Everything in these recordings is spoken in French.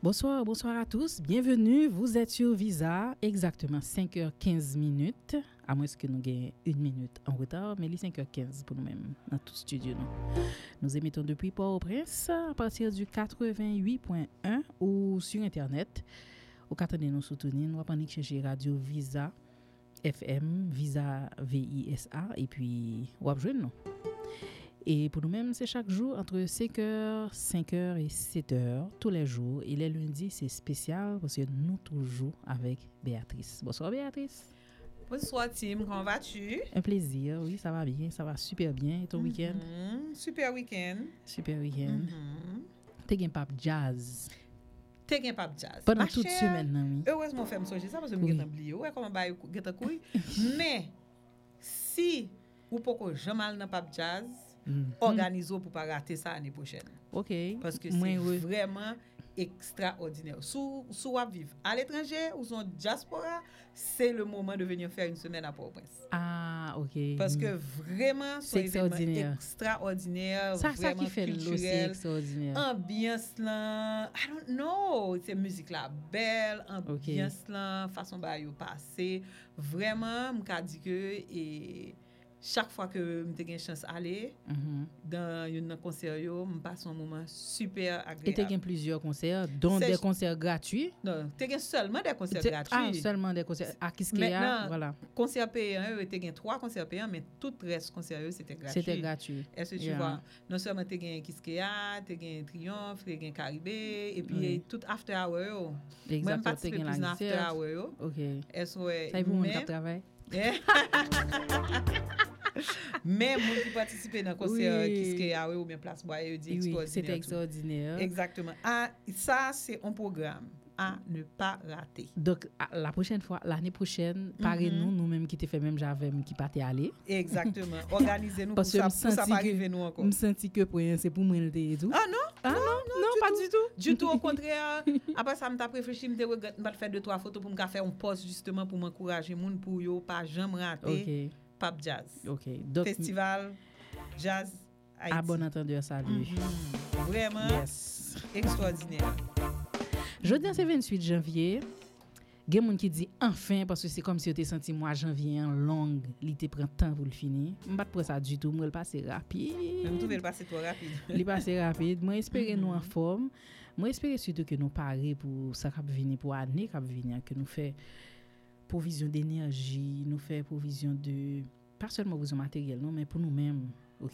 Bonsoir, bonsoir à tous. Bienvenue. Vous êtes sur Visa, exactement 5h15 à moins que nous ayons une minute en retard, mais les 5h15 pour nous-mêmes, dans tout studio. Nous émettons depuis Port-au-Prince à partir du 88.1 ou sur Internet. Au cas de nous soutenir, nous allons chercher Radio Visa FM, Visa VISA, et puis nous allons nous. Et pour nous-mêmes, c'est chaque jour entre 5h, 5h et 7h, tous les jours. Et les lundis, c'est spécial parce que nous toujours avec Béatrice. Bonsoir Béatrice. Bonsoir Tim, comment vas-tu? Un plaisir, oui, ça va bien, ça va super bien. Et ton week-end? Super week-end. Super week-end. T'es un pape jazz. Pendant toute semaine, oui. Heureusement, je me suis ça parce que je me suis oublié. Mais si ou pourquoi je mal dans pape jazz, organisons pour pas rater ça l'année prochaine. OK. Parce que c'est vraiment extraordinaire. Sous à vivre à l'étranger ou en diaspora, c'est le moment de venir faire une semaine à Port-au-Prince. Ah, OK. Parce que vraiment c'est extraordinaire. Ça vraiment qui fait culturel, extraordinaire. Ambiance là, I don't know, c'est musique là belle, ambiance là, façon ba yo passer, vraiment m'ka dit que et chaque fois que j'ai eu une chance d'aller dans un concert, je passe un moment super agréable. Et tu as plusieurs concerts, dont des concerts gratuits? Non, tu as seulement des concerts gratuits. Ah, seulement des concerts. À qui ce qu'il y a? Voilà. Concerts payants, tu as 3 concerts payants, mais tout le reste concerts, c'était gratuit. C'était gratuit. Est-ce que tu vois? Non seulement tu as qui ce qu'il y a, tu as Triomphe, tu as Caribé, et puis tout After Hour. Exactement. Même participer plus dans After Hour. OK. Est-ce que ça y est, vous avez travail? Mais moi qui participais dans concert qui a ou bien place boire dit extraordinaire. C'était extraordinaire. Exactement. Ah, ça c'est un programme à ne pas rater. Donc la prochaine fois, l'année prochaine, parlez-nous nous-mêmes qui te fait même j'avais qui partait aller. Exactement. Organisez-nous pour ça pas arriver nous encore. Je me sentis que pour c'est pour moi et tout. Ah non? Ah non, pas du tout. Du tout au contraire. Après ça me t'a réfléchi, me te regarde, m'a fait 2-3 photos pour me faire un post justement pour m'encourager monde pour yo pas jamais rater. Pap Jazz. OK. Donc, Festival Jazz Haïti. À bon entendeur, salut. Vraiment extraordinaire. Jeudi, c'est 28 janvier. Il y a des gens qui disent enfin, parce que c'est comme si tu senti moi janvier en longue, il te prend temps pour le finir. Je ne vais pas pour ça du tout, je vais le passer rapide. Je vais le passer trop rapide. Il passer rapide. Moi, j'espère nous en forme. Moi, j'espère surtout que nous parlons pour ça qui va venir, pour l'année qui va venir, que nous faisons provision d'énergie, nous faire provision de pas seulement besoin matériel non mais pour nous-mêmes, OK,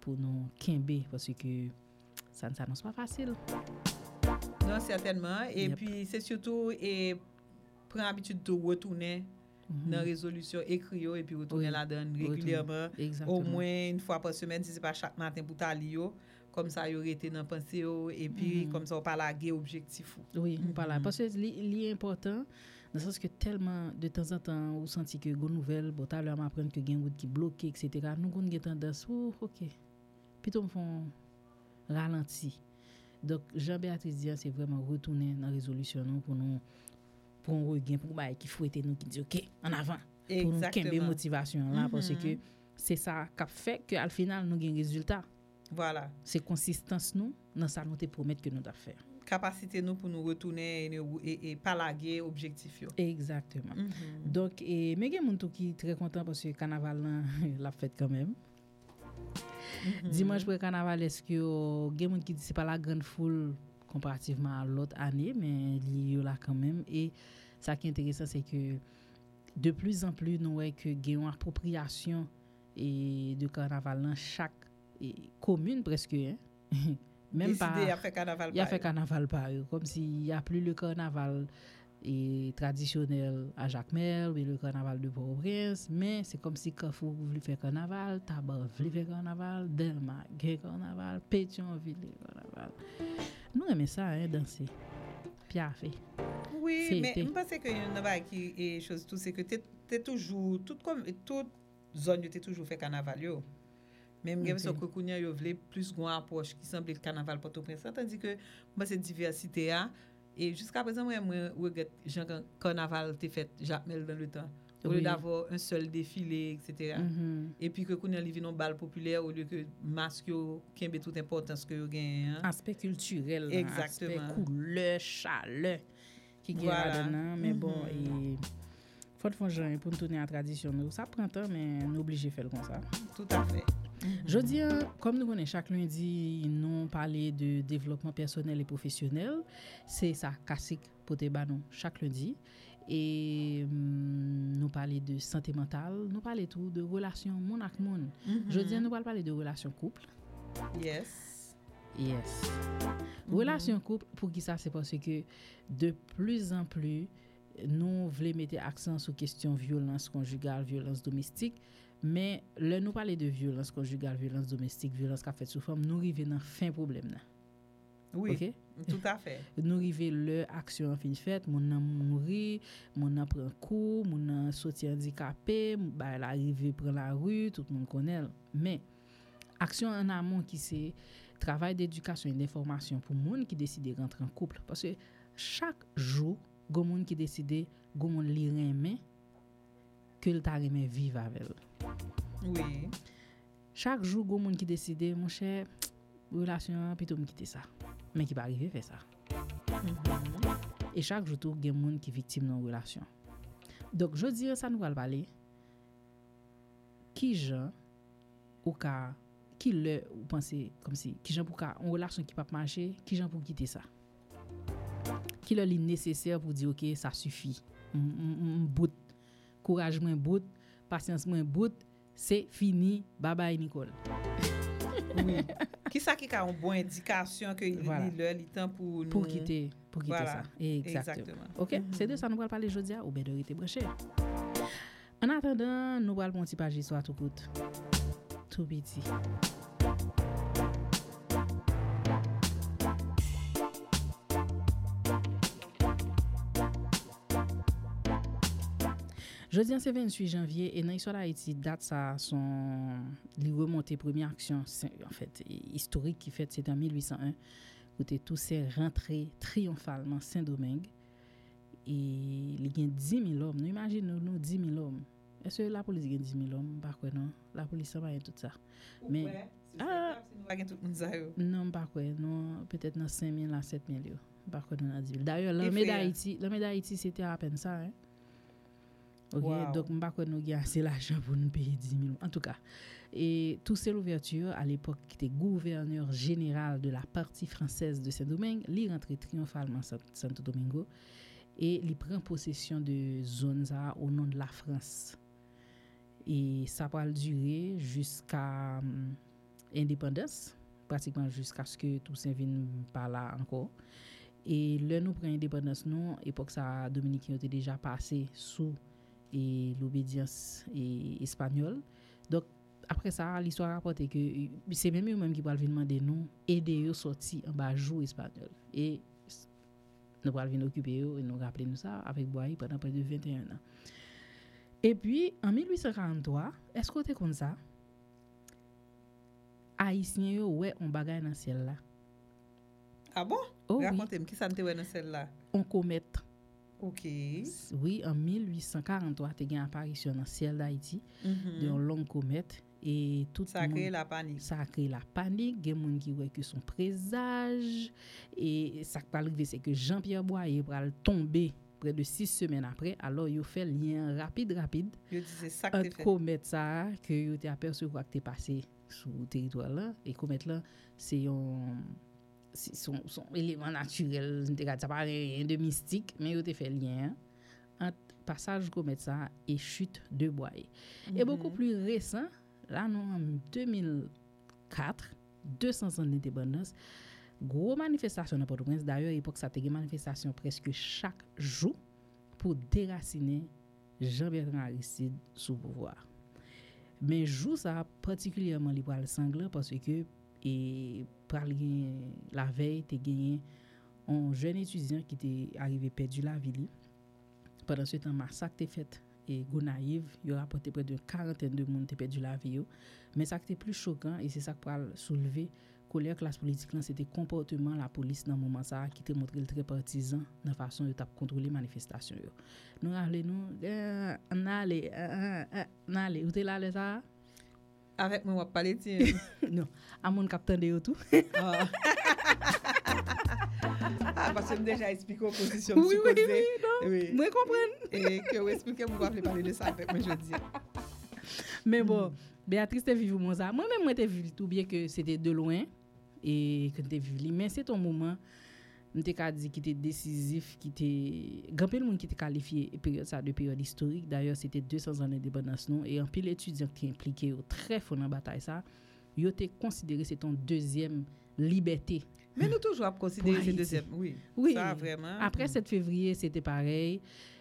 pour nous quimber parce que ça ne s'annonce pas facile. Non, certainement et puis c'est surtout et prendre l'habitude de retourner dans résolution écrire et puis retourner là-dedans régulièrement au moins une fois par semaine si c'est pas chaque matin pour ta lire comme ça il aurait été dans penser et puis comme ça on pas laguer objectif. Oui, on pas là parce que li important. Dans le sens que tellement de temps en temps, on sentit que les nouvelles, bon, tout à l'heure, on apprend que les gens qui bloquent, etc. Nous avons tendance, OK. Puis on fait ralenti. Donc, Jean-Bertrand Aristide, c'est vraiment retourner dans la résolution pour nous, pour un regain, pour qu'il faut être nous qui dit OK, en avant. Pour nous, qu'il y motivation là, parce que c'est ça qui fait qu'à la finale, nous avons un résultat. Voilà. C'est consistance, nous, dans ça, nous te promettre que nous devons faire. Capacité nous pour nous retourner et pas laguer objectif. Exactement. Donc et mais gen moun tou qui très content parce que carnaval la fête quand même. Dimanche pour carnaval est-ce que gen moun qui dit c'est pas la grande foule comparativement à l'autre année mais il y a là quand même et ça qui est intéressant c'est que de plus en plus nous voyons que gen appropriation et de carnaval dans chaque commune presque hein. Même pas il a fait carnaval par eux comme s'il y a plus le carnaval et traditionnel à Jacmel et le carnaval de Port-au-Prince mais c'est comme si Carrefour voulait faire carnaval, Tabar voulait faire carnaval, Delma voulait carnaval, Pétionville voulait carnaval. Nous aimons ça hein danser. Pierre fait. Oui, mais je pense que une nouvelle qui est chose tout c'est que t'es toujours toute comme toute zone t'es toujours fait carnaval yo. Même si on connaît yo vle plus grand approche qui semble le carnaval Port-au-Prince tandis que moi cette diversité a et jusqu'à présent moi regrette Jean carnaval t'ai fait Jacmel dans le temps au lieu d'avoir un seul défilé, etc. Et puis que qu'on arrive dans bal populaire au lieu que masque qui est toute importance que gagne. Aspect culturel, aspect couleur, chaleur qui gagne dedans, mais bon et faut faire pour tourner à tradition nous, ça prend temps mais on est obligé de faire comme ça. Tout à fait. Jeudi, comme nous connaissons chaque lundi, nous parlons de développement personnel et professionnel. C'est ça, Kasik Potébanon, chaque lundi. Et nous parlons de santé mentale, nous parlons tout de relations mon avec mon. Jeudi, nous parlons de relations couple. Yes. Relations couple, pour qui ça, c'est parce que de plus en plus, nous voulons mettre accent sur question violence conjugale, violence domestique. Mais là, nous parlons de violence conjugale, violence domestique, violence qu'a fait sous forme, nous arrivons dans fin problème là. Oui, okay? Tout à fait. Nous arrivons le action en fin de fête, mon nan mouri, mon nan prend coup, mon nan sorti handicapé, bah elle arrive prend la rue, tout le monde connaît. Mais action en amont qui c'est travail d'éducation et d'information pour monde qui décide rentrer en couple parce que chaque jour, gon monde qui décide, gon monde li remen que le tarimé vive avec elle. Oui. Chaque jour, gon monde qui décide, mon cher, relation plutôt me quitter ça, mais qui pas arriver faire ça. Et chaque jour, tout gon monde qui victime dans relation. Donc je dis ça nous va parler qui gens ou ka qui le ou penser comme si qui gens pour ka en relation qui pas marcher, qui gens pour quitter ça. Qui leur est nécessaire pour dire OK, ça suffit. Bout courage moins bout, patience moins bout, c'est fini, bye bye Nicole. Oui. Qui ça qui a une bonne indication que voilà. Il temps pour quitter ça. Exactement. OK, c'est de ça nous va parler aujourd'hui ou bien de rester branché. En attendant, nous va mon petit page histoire tout court. Tout petit. Jeudi, c'est 28 janvier, et dans l'histoire d'Haïti, date ça, son remontée première action, en fait, historique qui fait, c'est en 1801, où Toussaint rentré triomphalement Saint-Domingue, et il y a 10 000 hommes. Nous imaginons, nous, 10 000 hommes. Est-ce que la police a 10 000 hommes? Par quoi, non? La police n'a pas tout ça. Mais, ouais, c'est tout le monde ça. Non, par quoi, non, peut-être dans 5 000 à 7 000. Par quoi, non, à 10 000. D'ailleurs, l'armée d'Haïti, c'était à peine ça, hein? OK, wow. Donc m'pa connait nous gagne assez l'argent pour nous payer 10 000. En tout cas, et Toussaint L'Ouverture à l'époque qui était gouverneur général de la partie française de Saint-Domingue, il rentre triomphalement Santo Domingo et il prend possession de zone ça au nom de la France. Et ça va durer jusqu'à indépendance, pratiquement jusqu'à ce que Toussaint vienne par là encore. Et là nous prend indépendance non, époque ça dominicain était déjà passé sous et l'obédience espagnole. Donc après ça l'histoire rapporte que c'est même eux-mêmes qui va venir demander nous aider eux sortir en bas jour espagnol et nous va venir occuper eux et nous rappeler nous ça avec Boyer pendant près de 21 ans. Et puis en 1843, est-ce qu'on était comme ça haïtien yo ouais on bagaille dans ciel là. Ah bon? Oh, racontez-moi qui ça n'était ouais dans ciel là. On commet. OK. Oui, en 1843, tu as eu une apparition dans le ciel d'Haïti d'une longue comète et tout ça a créé la panique. Ça a créé la panique, il y a des gens qui voient que son présage et ça qui arrivé c'est que Jean-Pierre Boyer va tomber près de 6 semaines après alors il fait lien rapide. Je disais ça que tu comète ça que il t'ai aperçu quoi que tu es passé sur le territoire là et comète là c'est un son élément naturel, ça pas rien de mystique, mais il te fait lien entre passage comète ça et chute de Boyer. Et beaucoup plus récent, là nous en 2004, 200 ans d'indépendance, gros manifestation dans Port-au-Prince. D'ailleurs, à l'époque ça te manifestation presque chaque jour pour déraciner Jean-Bertrand Aristide sous pouvoir. Mais jour ça particulièrement les poils sanglants parce que et la veille, tu as gagné un jeune étudiant qui était arrivé perdu la ville. Pendant ce temps, massacre t'es fait et Gonaïve, il a rapporté près de 40 de monde qui perdu la vie. Mais ça qui était plus choquant et c'est ça qui a soulevé colère classe politique là c'était comportement la police dans moment ça qui te montré très partisan dans façon de tape contrôler manifestation yo. Nous allons on allait où t'es là ça avec moi pas les tiens. Non, à mon capitaine de tout. Parce que j'ai déjà expliqué aux positions. Oui, moi comprendre. Et que vous expliquez, vous pouvez parler de ça avec moi jeudi. Mais bon, Béatrice, t'es vivue mon ça. Moi-même, moi, t'es vivue tout bien que c'était de loin et que t'es vivue. Mais c'est ton moment, m'te ka dit qui était décisif, qui était grand pile monde qui était qualifié période ça de période historique. D'ailleurs, c'était 200 ans d'indépendance nous et en pile étudiants qui impliqués très fort dans bataille ça. Yo t'es considéré c'est ton deuxième liberté. Mais nous toujours à considérer ces deuxième, oui. Ça vraiment. Après 7 février, c'était pareil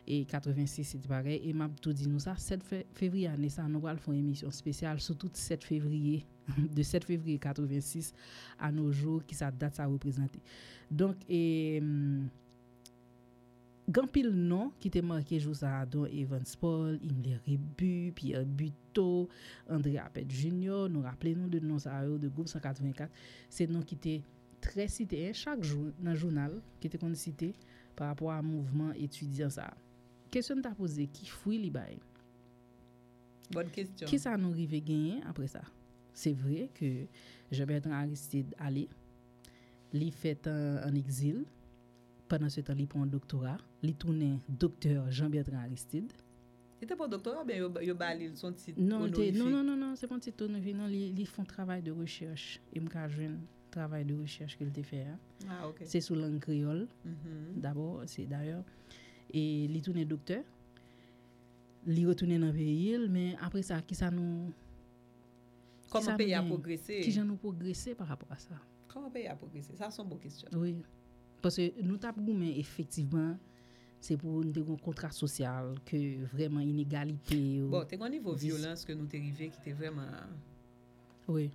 et 86 c'était pareil et m'a tout dit nous ça 7 février année ça nous va faire une émission spéciale sur tout 7 février de 7 février 86 à nos jours qui sa date ça représente. Donc et grand pile nom qui était marqué jour ça donc Evans Paul, Inle Rebu, Pierre Buteau, André Aped Junior, nous rappelons de nom ça de groupe 184, c'est nom qui était très cité chaque jour dans journal qui était qu'on cité par rapport à mouvement étudiant ça. Question t'a posé qui fouille li bail. Bonne question. Qui ça nous rive gagner après ça? C'est vrai que Jean-Bertrand Aristide allé li fait en exil. Pendant ce temps, il prend un doctorat. Il tourne docteur Jean-Bertrand Aristide. Il était pas doctorat, bien il balil son titre. Non, c'est pas un titre honorifique. Non, il font travail de recherche. Il me cajoune travail de recherche qu'il te fait. Hein. Ah ok. C'est sous langue créole. Mm-hmm. D'abord, c'est d'ailleurs et il tourne docteur. Il retourne dans le pays, mais après ça, qui ça nous comment pays a progressé? Qui j'en nous progressé par rapport à ça? Comment pays a progressé? Ça sont bonnes questions. Oui. Parce que nous tapons, mais effectivement, c'est pour un contrat social que vraiment inégalité. Bon, t'es au niveau violence que nous t'es arrivé qui était vraiment. Oui.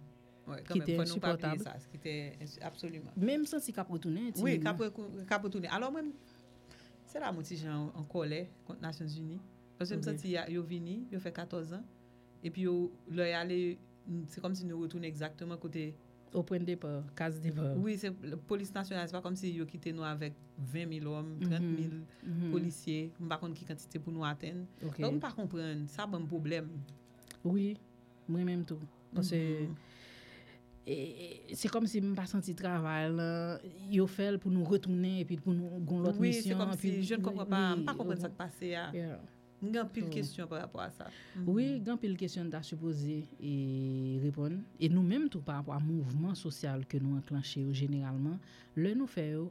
Ouais, qui était insupportable. Qui était absolument. Même sans si cap retourner. Oui, cap retourner. Alors même, c'est là mon petit Jean en colère contre les Nations Unies. Parce que même si yo vini, yo fait 14 ans, et puis yo leur aller, c'est comme si nous retourne exactement côté. Au point de départ, case départ. Oui, c'est la police nationale, c'est pas comme si ils quittaient nous avec 20 000 hommes, 30 000 policiers. On ne comprend pas qui quantité pour nous atteindre. Okay. Donc on ne comprend pas. Ça c'est un problème. Oui, moi-même tout. Parce que c'est comme si on ne pas senti travail. Ils fait pour nous retourner et puis pour nous gon l'autre mission. Oui, c'est comme si je ne comprends pas. Je ne comprends pas ce qui passé. Il y a pile question par rapport à ça. Oui, il y a pile question à supposer et répondre. Et nous-mêmes, tout par rapport à mouvement social que nous enclenchons généralement, le nous faisons,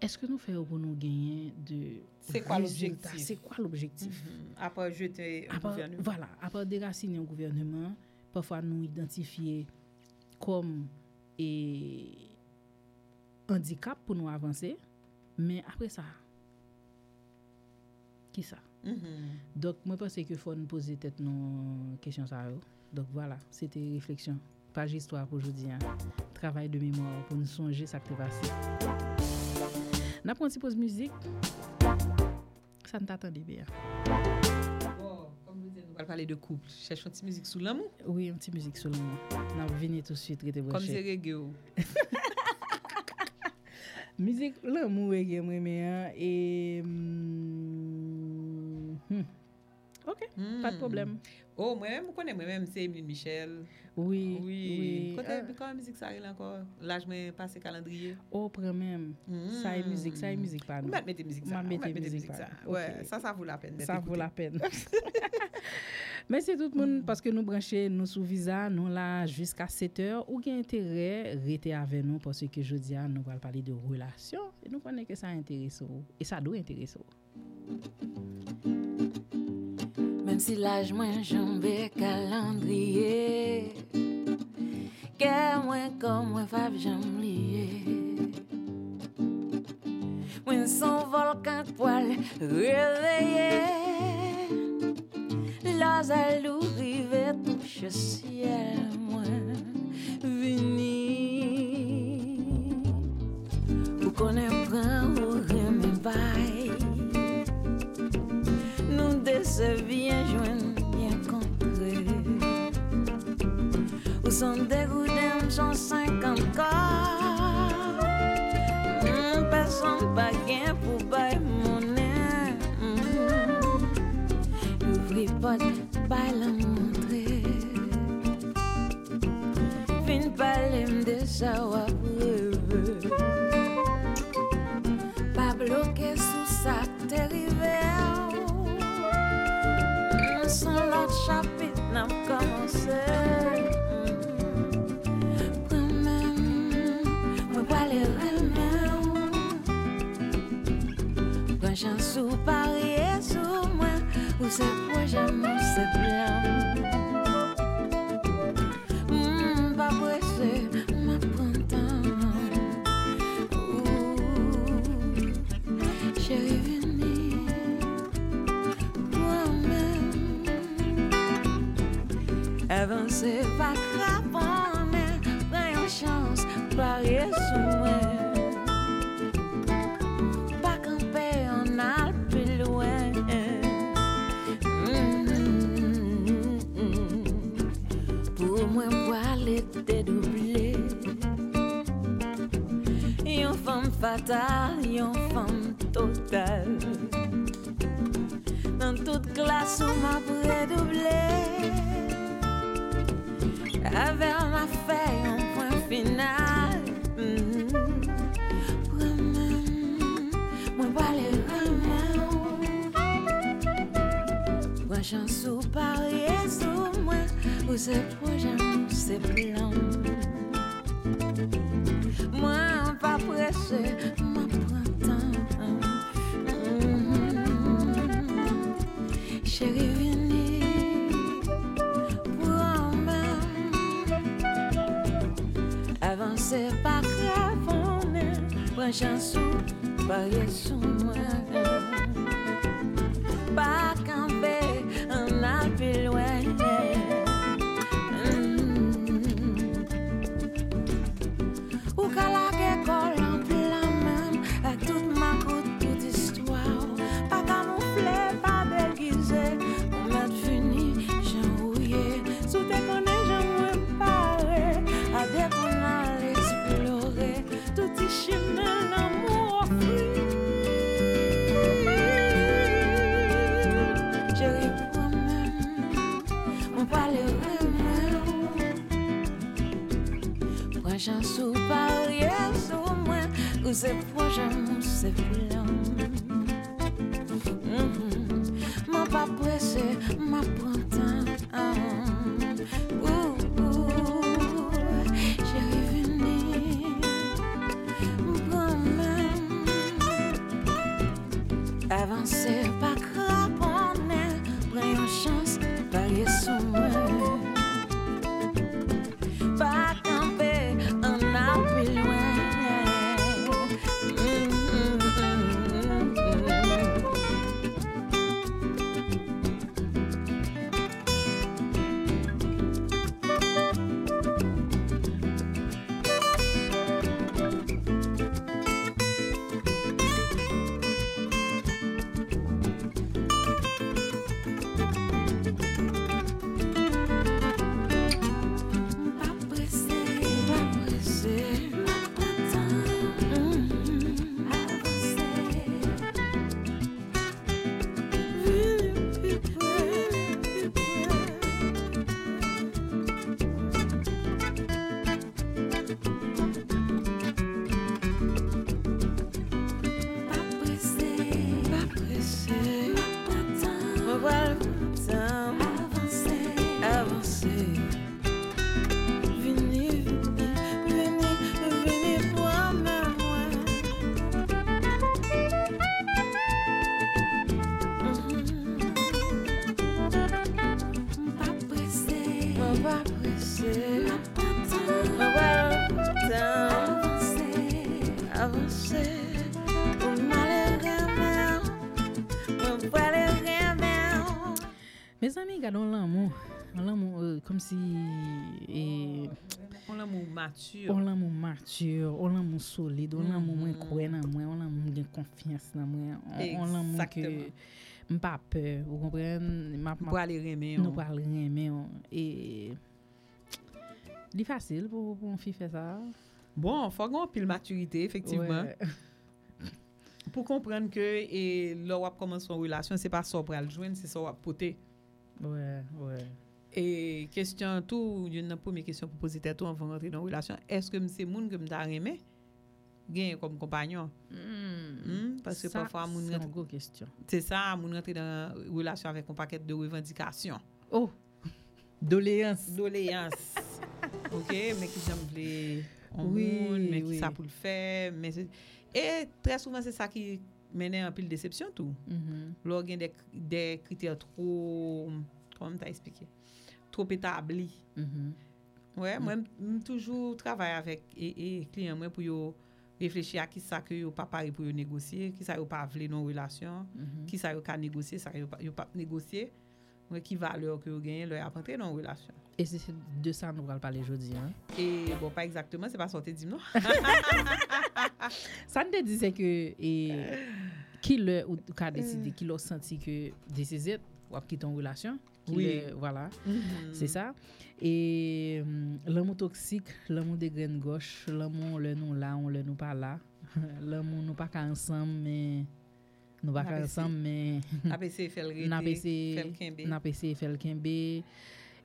est-ce que nous faisons pour nous gagner de c'est quoi résultats? L'objectif? C'est quoi l'objectif? Après jeter un gouvernement. Voilà, après déraciner un gouvernement, parfois nous identifier comme handicap pour nous avancer, mais après ça, qui ça? Donc moi pense que faut nous poser tête nos questions ça. Donc voilà, c'était réflexion, page histoire pour aujourd'hui. Hein. Travail de mémoire pour nous songer ça qui est passé. N'a prend si pause musique. Ça ne t'attendait bien. Oh, comme vous dites, nous va parler de couple. Cherche une petite musique sous l'amour. Oui, une petite musique sous l'amour. On va venir tout de suite traiter comme c'est reggae. Musique l'amour reggae moi mais et OK, pas de problème. Oh, moi-même, je connais moi-même, c'est Emile Michel. Oui. Quand la musique ça arrive encore, là, je mets pas ce calendrier. Oh, prends même. Ça est musique, pas nous. On va mettre musique ça. Ouais, ça vaut la peine. Ça vaut la peine. Merci tout le monde parce que nous branchez, nous sous visa, nous là jusqu'à 7h. Ou qui a intérêt, restez avec nous parce que jeudi, nous allons parler de relations. Et nous connaissons que ça intéresse. Et ça doit intéresser. Même si l'âge moins jambé calendrier, qu'est moins comme moins fave jamblier. Moins son volcan de poil réveillé, l'as à l'ouvrir touche ciel moins vini. Ou qu'on apprend ou remébaille. Se bien joindre, bien compris. Où sont des goûts d'un 150 corps. San pa gen pou bay mounen. Ouvri pot, bay la montre. Fin pale m de sa wap reve. Pa bloke sou sa te rive. Son lot chapit nan komanse. Premem, mwen pale remem. Projan sou pariye sou mwen. Ou se projan mwen se blan. Pa prese, mwen pren tan. Chéri vini. Avancer pas crapant, mais prends une chance, parier sous moi. Pas camper en Alpes plus loin. Pour moi, voir l'été doublé. Une femme fatale, une femme totale. Dans toute classe, on m'a prédoublé. Avec ma feuille en point final. Moi, parler vraiment. Moi, j'en sous parier sous moi. Ou c'est projet, ou c'est blanc. Moi, pas pressé, moi, printemps. Chérie, venez. Avancer par crafonner, prochain sou, parier sous moi. Pas camper, en alpes loin. Ou qu'à la guécole en plein même, à toute ma côte, toute histoire. Pas camoufler, pas déguiser, on m'a fini, j'en rouillé. Sous tes connais, j'en réparais, à des bonheurs. Chemin amour chérie pour moi on parle vraiment prochain sous parier sous moi ou c'est prochain ou c'est blanc mon pas pressé ma printemps. Avancer pas craponner, prends une chance, parier sous moi. Pas camper, en plus loin. On l'a mon mature, on l'a mon solide, on l'a mon moins croire en moi, on l'a mon gain confiance en moi, on l'a mon que m pas peur, vous comprenez, pour aller remer, nous pas remer et li facile pour on fi faire ça. Bon, faut qu'on pile maturité effectivement. Ouais. pour comprendre que et l'on commence son relation, c'est pas ça pour le joindre, c'est ça pour porter. Ouais, ouais. Et question tout, une première question pour poser tête avant rentrer dans relation, est-ce que c'est monde que me t'a aimé gain comme compagnon? Parce que parfois mon rentre question. C'est ça, mon rentre dans relation avec un paquet de revendications. Oh. Doléance. OK, mais qui semble oui, mais qui ça pour le faire, mais c'est... Et très souvent c'est ça qui mène à un pile déception tout. Lors il y a des critères trop comment t'as expliqué trop établi. Ouais, moi toujours travaille avec et client moi pour yo réfléchir à qui ça que yo pas paré pour yo négocier, qui ça yo pas vle non relation, qui ça yo ka négocier, ça yo pas négocier. Moi qui valeur que yo gagne leur apprendre non relation. Et c'est de ça nous va parler aujourd'hui hein. Et bon pas exactement, c'est pas sorti dim non. Ça ne disait que et qui le ou qu'a décidé qui l'a senti que décisif ou a quitté en relation. Oui, voilà. C'est ça. Et l'amour toxique, l'amour des graines gauche, l'amour le nous là, on le nous pas là. L'amour nous pas ensemble mais nous pas ensemble mais APC fait le APC fait le Kimbe.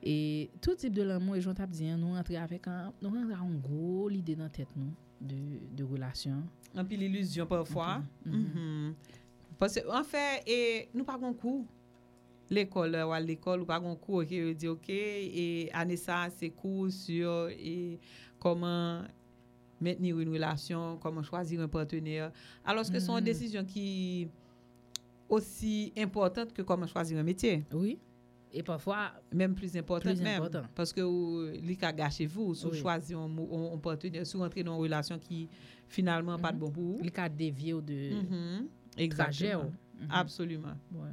Et tout type de l'amour et j'en tape dit nous rentrer avec un nous rentrer en gros l'idée dans tête nous de relation. En pile illusion parfois. Parce que en fait et nous pas concours. L'école ou pas un cours qui dit OK et année ça c'est cours sur et comment maintenir une relation, comment choisir un partenaire. Alors que sont décisions qui aussi importantes que comment choisir un métier. Oui. Et parfois même plus importante parce que li ka gâcher vous si choisir un partenaire, si rentrer dans une relation qui finalement pas de bon pour vous. Li ka dévier de exagère. Absolument. Ouais.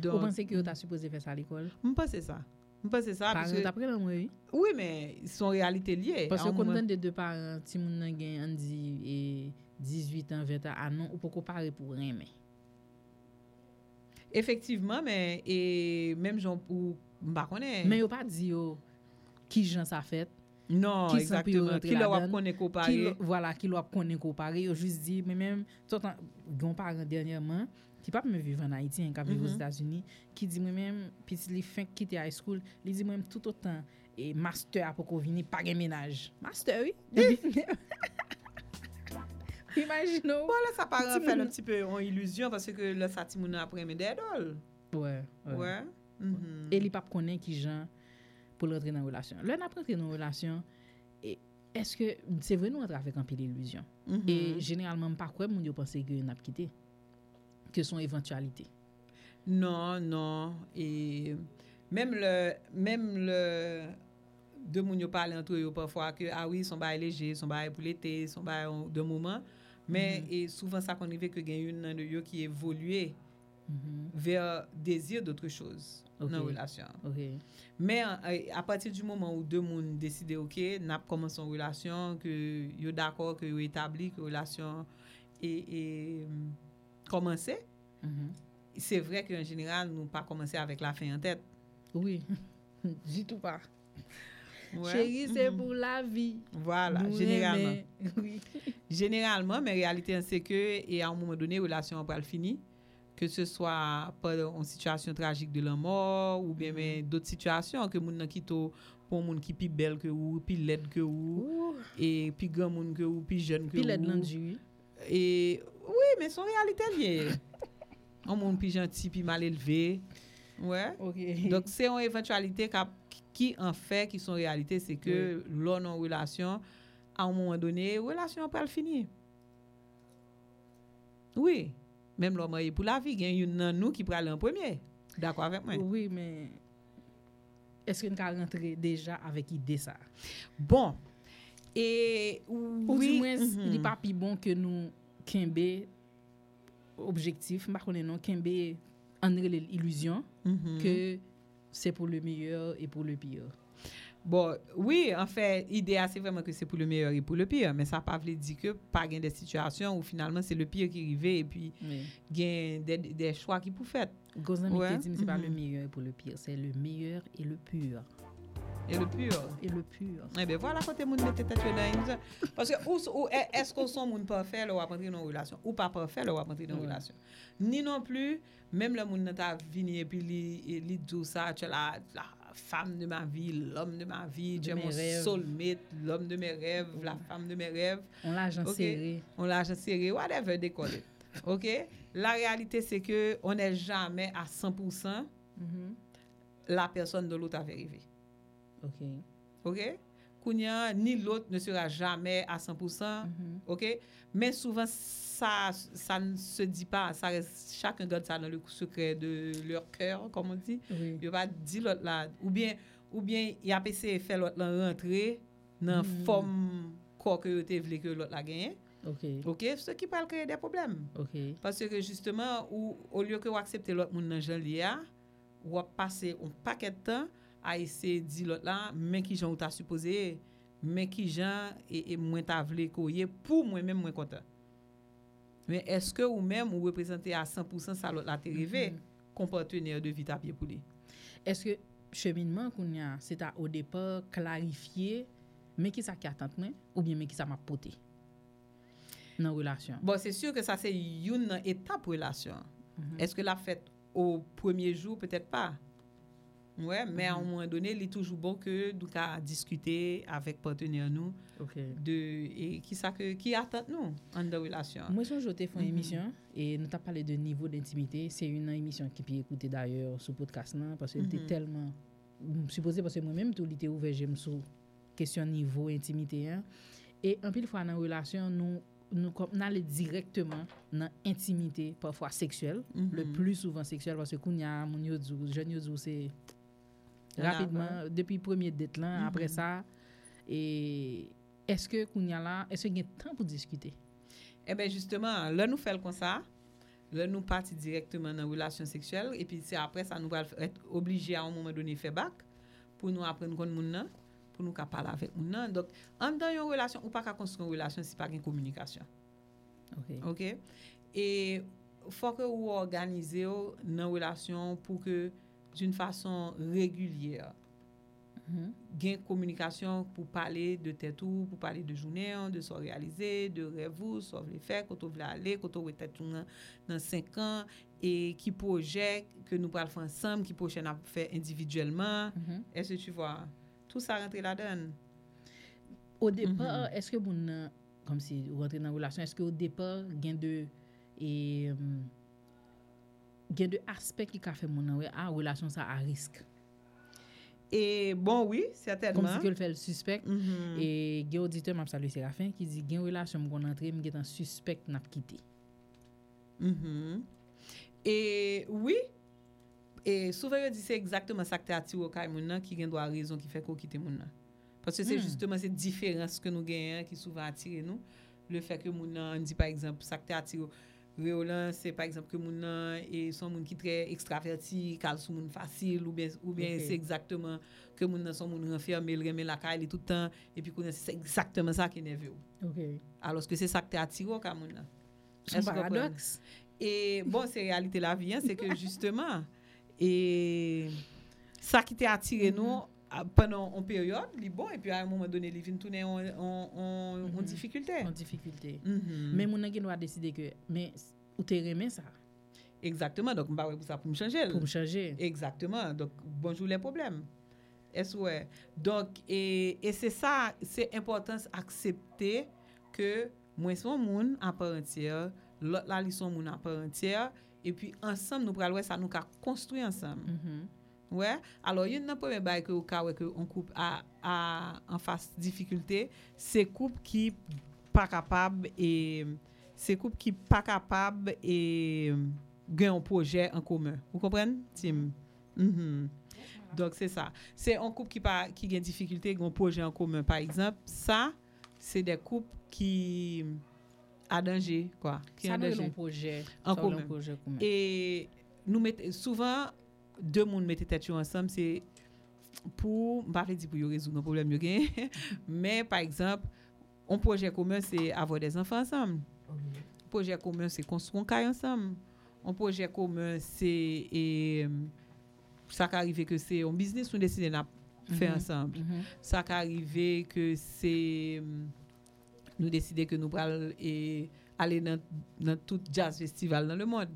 Donc, vous pensez que vous êtes supposé faire ça à l'école? Je pense ça. Parce que après, oui. Oui, mais ils sont en réalité liés. Parce que quand des deux parents, si mon gagne on dit 18 ans, 20 ans, ah non, ou pourquoi parler pour rien mais. Effectivement, mais et même gens pour pas connaître. Mais yo pas dit qui gens ça fait. Non, qui exactement. Qui l'a connait comparé. Voilà, qui l'a connait comparé, yo juste dit mais même tout en grand parent dernièrement qui pas me vivre en Haïti, qui vivre aux États-Unis, qui dit moi-même petit li fin quitter high school, li dit moi-même tout autant et master pour qu'on vienne pas gain ménage. Master oui. Imagine. Voilà ça paraît faire un petit peu une illusion parce que le satimoun après mes dédol. Ouais. Ouais. Et li pas connaît qui gens pour rentrer dans relation. Là on apprend dans relation et est-ce que c'est vrai nous rentre avec un peu d'illusion. Et généralement pas quoi mon Dieu penser que n'a quitté. Que sont éventualités. Non et même le de moun yo parler entre eux parfois que ah oui son bail léger, son bail pour l'été, son bail de moment mais et souvent ça qu'on arrive que gagne une de yo qui évoluer vers désir d'autre chose dans relation. Mais à partir du moment où deux moun décider OK, n'a commencé une relation que yo d'accord que yo établi que relation et commencer. C'est vrai qu'en général, nous pas commencer avec la fin en tête. Oui, du tout pas. Ouais. Chérie, c'est pour la vie. Voilà, nous généralement. Oui. Généralement, mais en réalité, c'est que, et à un moment donné, relation va le finir, que ce soit par une situation tragique de la mort, ou bien d'autres situations, que moun nan kito pour moun ki pi belle que ou, pi laid que ou, et pi grand moun que ou, pi jeune que ou. Pi laid l'enduit. Et oui, mais son réalité liée. On monde plus gentil, plus mal élevé. Ouais. Okay. Donc c'est une éventualité qui en fait qui sont réalité, c'est que l'on en relation à un moment donné, relation pas le finir. Oui, même l'homme est pour la vie, il y a une nous qui prend en premier. D'accord avec moi? Oui, mais est-ce qu'on peut rentrer déjà avec idée ça? Bon. Et oui, du moins il n'est pas plus bon que nous Kimbe objectif, je ne connais non Kimbe en l'illusion que c'est pour le meilleur et pour le pire. Bon, oui, en fait, l'idée c'est vraiment que c'est pour le meilleur et pour le pire, mais ça pas veut dire que pas gain des situations où finalement c'est le pire qui arrive et puis gain des choix qui pour fait. Gozan dit c'est pas le meilleur et pour le pire, c'est le meilleur et le pur. Et le pur. Et le pur. Eh bien, voilà quand les gens mettent tête dans une. Parce que est-ce qu'on sont monde parfait là ou après dans une relation ou pas parfait là ou après dans une relation. Ni non plus même le monde t'a vini et puis il dit ça tu la femme de ma vie, l'homme de ma vie, j'ai mon soulmate, l'homme de mes rêves, la femme de mes rêves. On l'a j'en serré. On l'a j'en serré, whatever they call it. OK? La réalité c'est que on n'est jamais à 100% la personne de l'autre à vérifier. OK. OK? Kounya, ni l'autre ne sera jamais à 100%. OK? Mais souvent, ça ne se dit pas. Ça reste, chacun garde ça dans le secret de leur cœur, comme on dit. Oui. Il va dire l'autre là. Ou bien il a essayé de faire l'autre là rentrer dans forme que vous voulez que l'autre là gagne. OK? Ce qui peut créer des problèmes. OK. Parce que justement, au lieu que vous acceptez l'autre monde dans Jean-Lia, vous passez un paquet de temps à essayer de dire l'autre là, mais qui j'en t'a supposé, mais qui j'en et moins t'a voulu coyer pour moi-même moins content. Mais est-ce que vous-même vous représentez à 100% ça l'autre là t'est rêvé comme partenaire de vie à pied pour lui? Est-ce que cheminement qu'on a, c'est à au départ clarifier mais qui ça qui attend moi ou bien mais qui ça m'a porté dans relation? Bon, c'est sûr que ça c'est une étape relation. Est-ce que la fête au premier jour peut-être pas? Ouais, mais à un moment donné, il est toujours bon que nous discuter avec partenaire nous de et qui ça que qui attend nous en de relation. Moi je t'ai fait une émission et nous t'a parlé de niveau d'intimité, c'est une émission qui peut écouter d'ailleurs sur podcast là parce que était tellement supposé parce que moi-même tout était ouvert j'aime sur question niveau intimité hein. Et en pile fois dans relation nous aller directement dans intimité parfois sexuelle, le plus souvent sexuelle parce que quand il y a mon jeune c'est rapidement depuis premier date là après ça et est-ce que Kounya là est-ce qu'il y a temps pour discuter? Eh ben justement là nous fait comme ça là nous partit directement dans relation sexuelle et puis c'est après ça nous va être obligé à un moment donné faire back pour nous apprendre contre moun nan pour nous parler avec moun nan donc en dans une relation ou pas qu'à construire une relation si pas une communication. OK et faut que vous organisez dans relation pour que d'une façon régulière. Gain communication pour parler de tête ou pour parler de journée, de se réaliser, de rêver, sauf les faire, quand on veut aller, quand on veut être dans 5 ans et qui projet que nous parlons ensemble, qui projet à faire individuellement. Est-ce que tu vois tout ça rentrer là-dedans? Au départ, est-ce que vous comme si vous rentrez dans une relation, est-ce que au départ gain de et il y a deux aspects qui fait mon relation ça à risque. Et bon oui, certainement. Comme si que le fait le suspect et il y a auditeur m'a salué Séraphin qui dit gain relation qu'on entrer me un suspect n'a quitté. Et oui et souvent il dit c'est exactement ça que tu as tiré au cas mon qui gain doit raison qui fait qu'on quitte mon parce que c'est justement cette différence que nous gagnons qui souvent attire nous le fait que mon dit par exemple ça que tu as tiré violence c'est par exemple que moun nan et son moun qui très extraverti, kal sou moun facile ou bien c'est exactement que moun nan son moun renfermé, il remet la caille tout le temps et puis c'est exactement ça qui nerveux. Alors que c'est ça qui t'attire ka moun nan. C'est paradoxe. Et bon, c'est réalité la vie hein, c'est que justement et ça qui t'attire nous pendant une période, li bon et puis à un moment donné, li vinn tourner en difficulté. En difficulté. Mais mon an qui doit décider que mais ou te remet ça. Exactement. Donc m'pa pour ça pour me changer. Pour me changer. Exactement. Donc bonjour les problèmes. Est-ce ouais. Donc et c'est ça, c'est important accepter que moi son monde à part entière, l'autre là li son monde à part entière et puis ensemble nous pral ouais ça nous ka construire ensemble. Ouais, alors il y a un premier bail que au cas où on coupe à en face difficulté, c'est couple qui pas capable et c'est couple qui pas capable et gain un projet en commun. Vous comprenez, Tim? Donc c'est ça. C'est un couple qui gain difficulté, gain un projet en commun par exemple, ça c'est des couples qui à danger quoi, qui a un projet en commun. Et nous mettons souvent deux monde mettait tête ensemble c'est pour pas dire pour résoudre un problème mais par exemple un projet commun c'est avoir des enfants ensemble. Un projet commun c'est construire un caille ensemble. Un projet commun c'est ça qui arrive que c'est un business on décide faire ensemble. Ça qui arrivé que c'est nous décider que nous pral et aller dans tout jazz festival dans le monde.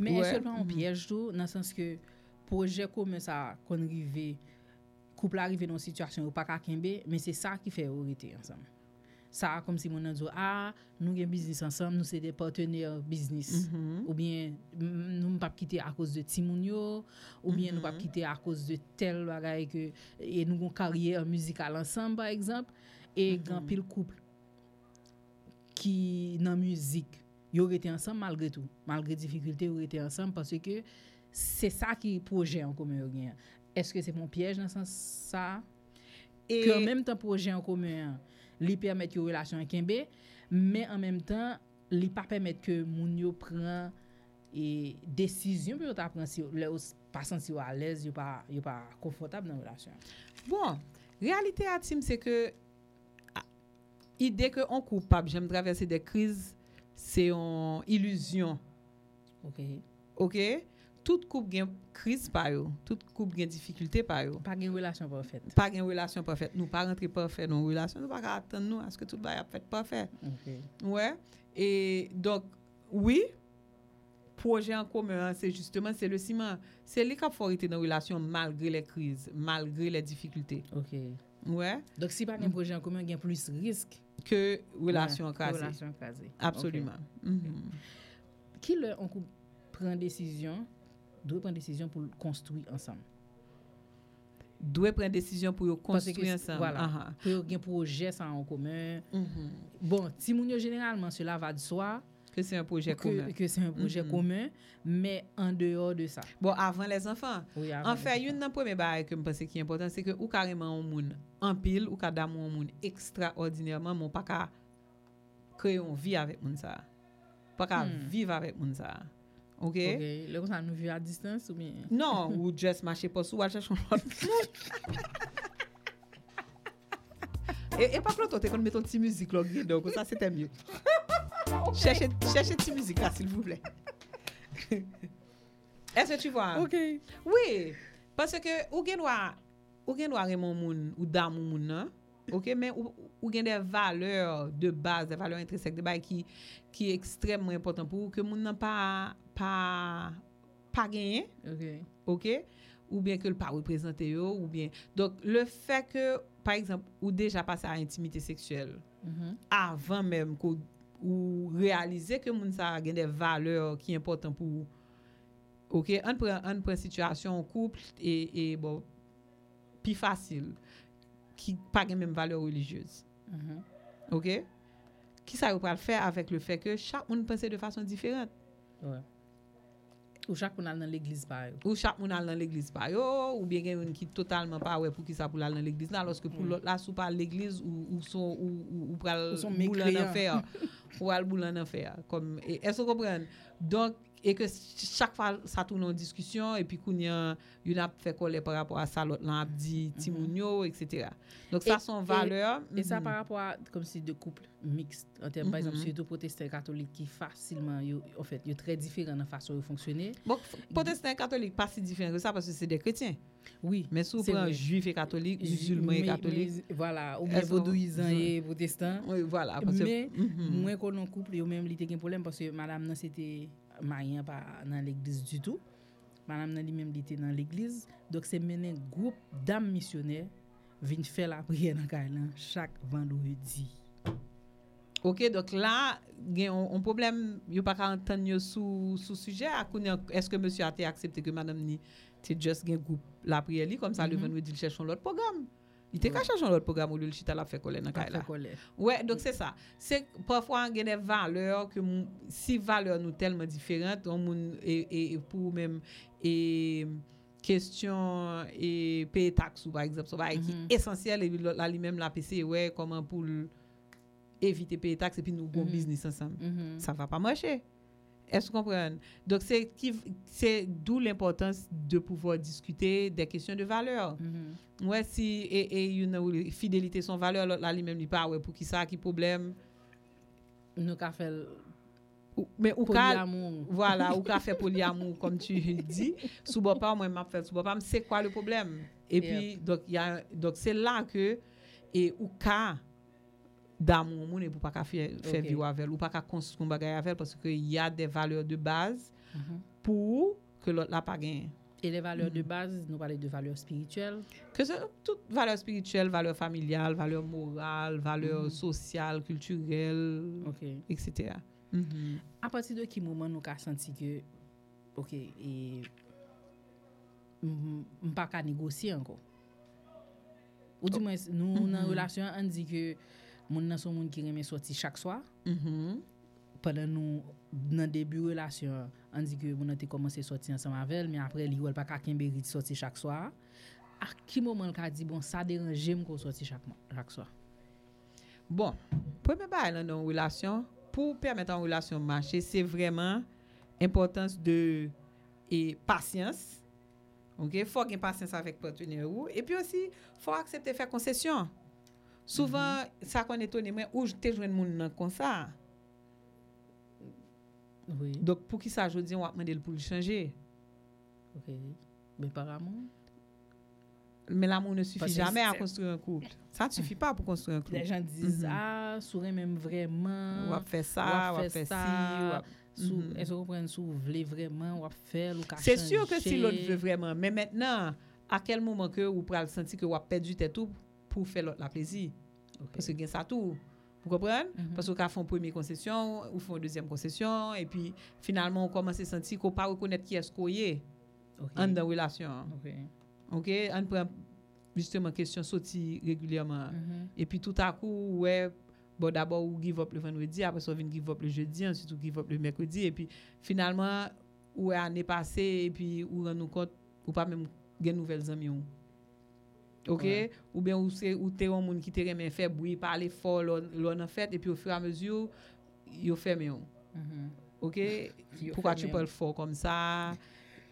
Mais seulement un piège tout dans le sens que projet comme ça qu'on arrivé couple arrivé dans une situation où pas qu'à kembe, mais c'est ça qui fait priorité ensemble. Ça comme si mon dit nous gain business ensemble, nous c'est des partenaires business ou bien nous pas quitter à cause de Timounio ou bien nous pas quitter à cause de tel bagaille que et nous gon carrière musicale ensemble par exemple et grand pile couple qui dans musique yo rete ensemble malgré tout, malgré difficulté yo rete ensemble parce que c'est ça qui projet en commun yo gain. Est-ce que c'est mon piège dans sens ça et que en même temps projet en commun li permettre une relation kembe mais en même temps li pas permettre que moun yo prend et décision pour ta prendre si pas sentir à l'aise yo pas confortable dans relation. Bon, réalité à Tim c'est que idée que on coupable, j'aime traverser des crises, c'est une illusion. OK. Toute couple gagne crise par yo, toute couple gagne difficulté par yo. Pas gagne relation parfaite. Nous pas rentrer parfait dans relation, nous pas attendre nous à ce que tout va être parfait. Ouais. Et donc oui, projet en commun, c'est le ciment, c'est les cap forité dans relation malgré les crises, malgré les difficultés. OK. Ouais. Donc si pas gagne projet en commun, gagne plus risque que relation casée. Absolument. Qui le on prend décision pour construire ensemble. Voilà. Pour avoir un projet ça en commun. Bon, si moun yo généralement cela va de soi que c'est un projet commun. Mais en dehors de ça. Bon, avant les enfants. Oui, avant en fait, une des premières barrières que je pense qui est important c'est que ou carrément un monde en pile ou cadam un monde extraordinairement mon pas ka créer une vie avec moun ça. Pas ka vivre avec moun ça. OK. Le ça nous vit à distance ou bien non, ou just marcher pas sous, ou chercher un autre. Et pas plutôt tu peux mettre une petite musique là donc ça c'était mieux. Cherchez une petite musique là s'il vous plaît. Est-ce que tu vois? OK. Oui, parce que ou gen droit mon monde ou dame moun nan. OK, mais ou gen des valeurs de base, des valeurs intrinsèques de bail qui est extrêmement important pour que moun nan pas gagner. OK. Ou bien que le pas représenter yo ou bien. Donc le fait que par exemple ou déjà passé à intimité sexuelle avant même que ou réaliser que moun sa gen des valeurs qui important pour OK, on prend situation en couple et bon plus facile. Qui pas les mêmes valeurs religieuses. OK? Qui ça va le faire avec le fait que chaque monde pense de façon différente. Ouais. Ou chaque monde dans l'église par yo. Ou bien quelqu'un qui totalement pas ouais pour qui ça pour aller dans l'église là lorsque pour l'autre là sous pas l'église ou pour boulan enfer. Ou al boulan enfer comme est-ce qu'on comprend? Donc et que chaque fois ça tourne en discussion et puis kounya il a fait coller par rapport à ça l'autre là a dit Timounio etc. Donc ça sont valeurs et ça par rapport à comme si de couple mixte en termes par exemple surtout protestants catholiques qui facilement en fait ils très différents dans façon de fonctionner. Bon protestants catholiques pas si différents que ça parce que c'est des chrétiens. Oui, mais sous prend juifs et catholiques, musulmans et catholiques. Voilà, ou bien vaudouisants et protestants. Oui, voilà parce que moins qu'on en couple eux même il était un problème parce que madame non c'était marié pas dans l'église du tout. Madame nan lui-même était dans l'église, donc c'est mener groupe d'âmes missionnaires viennent faire la prière dans Kailan chaque vendredi. OK, donc là gen un problème, yo pas ka entendre yo sous sujet à est-ce que monsieur a été accepté que madame ni c'est juste gen groupe la prière li comme ça le vendredi il cherche un autre programme. Il était caché dans l'autre programme où le chita la fait coller dans Kailan. Ouais, donc c'est ça. C'est parfois on a des valeurs que si valeurs nous tellement différentes on et pour même et question et payer taxe par exemple ça va être essentiel et là lui-même la PC ouais comment pour éviter payer taxe et puis nous bon business ensemble. Ça va pas marcher. Est-ce qu'on comprend? Donc c'est d'où l'importance de pouvoir discuter des questions de valeur. Ouais si et une fidélité son valeur là lui-même il pas ouais pour qui ça qui problème nous ka fait mais ou ka voilà ou ka fait polyamour comme tu dis sous bon pas moi m'a fait sous bon pas c'est quoi le problème? Et puis donc il y a donc c'est là que et ou cas d'amour moun pour pas faire vivre avec ou pas construire bagaille avec parce que il y a des valeurs de base pour que l'autre la pas gagne. Et les valeurs de base, nous parlons de valeurs spirituelles. Que ce soit toutes valeurs spirituelles, valeurs familiales, valeurs morales, valeurs sociales, culturelles, etc. À partir de quel moment nous avons senti que, et on pas qu'à négocier encore. Ou du moins, nous, dans une relation, on dit que nous sommes des gens qui aiment sortir chaque soir. Pendant nous, dans début de relation, on dit que nous avons commencé à sortir ensemble avec elle, mais après, il n'y a pas qu'à sortir chaque soir. À quel moment on a dit, bon, ça dérange, je vais sortir chaque soir? Bon, premier bail dans une relation, pour permettre une relation de marcher, c'est vraiment l'importance de patience. Il faut avoir patience avec le partenaire. Et puis aussi, il faut accepter de faire concession. Souvent, ça qu'on étonne, mais où je te joins le monde comme ça? Oui. Donc, pour qui ça, je dis, on va demander pour le changer. Ok. Mais par amour? Mais l'amour ne suffit jamais à construire un couple. Ça ne suffit pas pour construire un couple. Les gens disent, ah, sourire même vraiment. On va faire ça, on va faire ça. Est-ce qu'on prend sou voulez vraiment, on va faire, ou va changer. C'est sûr que si l'autre veut vraiment. Mais maintenant, à quel moment que vous pouvez sentir que vous avez perdu tes tout pour faire l'autre la plaisir? Parce que ça tout. Vous comprenez? Parce qu'on fait une première concession, on fait une deuxième concession, et puis finalement, on commence à sentir qu'on ne peut pas reconnaître qui est-ce qu'on est dans la relation. On prend justement question sortie régulièrement. Et puis tout à coup, bon, d'abord, on give up le vendredi, après, on vient give up le jeudi, ensuite, on give up le mercredi, et puis finalement, on est année passée, et puis on rend compte qu'on n'a pas même de nouvelles amies. Ou bien ou t'es un monde qui te remet faire bruit parler fort l'on en fait et puis au fur et à mesure il fait mieux. Pourquoi tu parles fort comme ça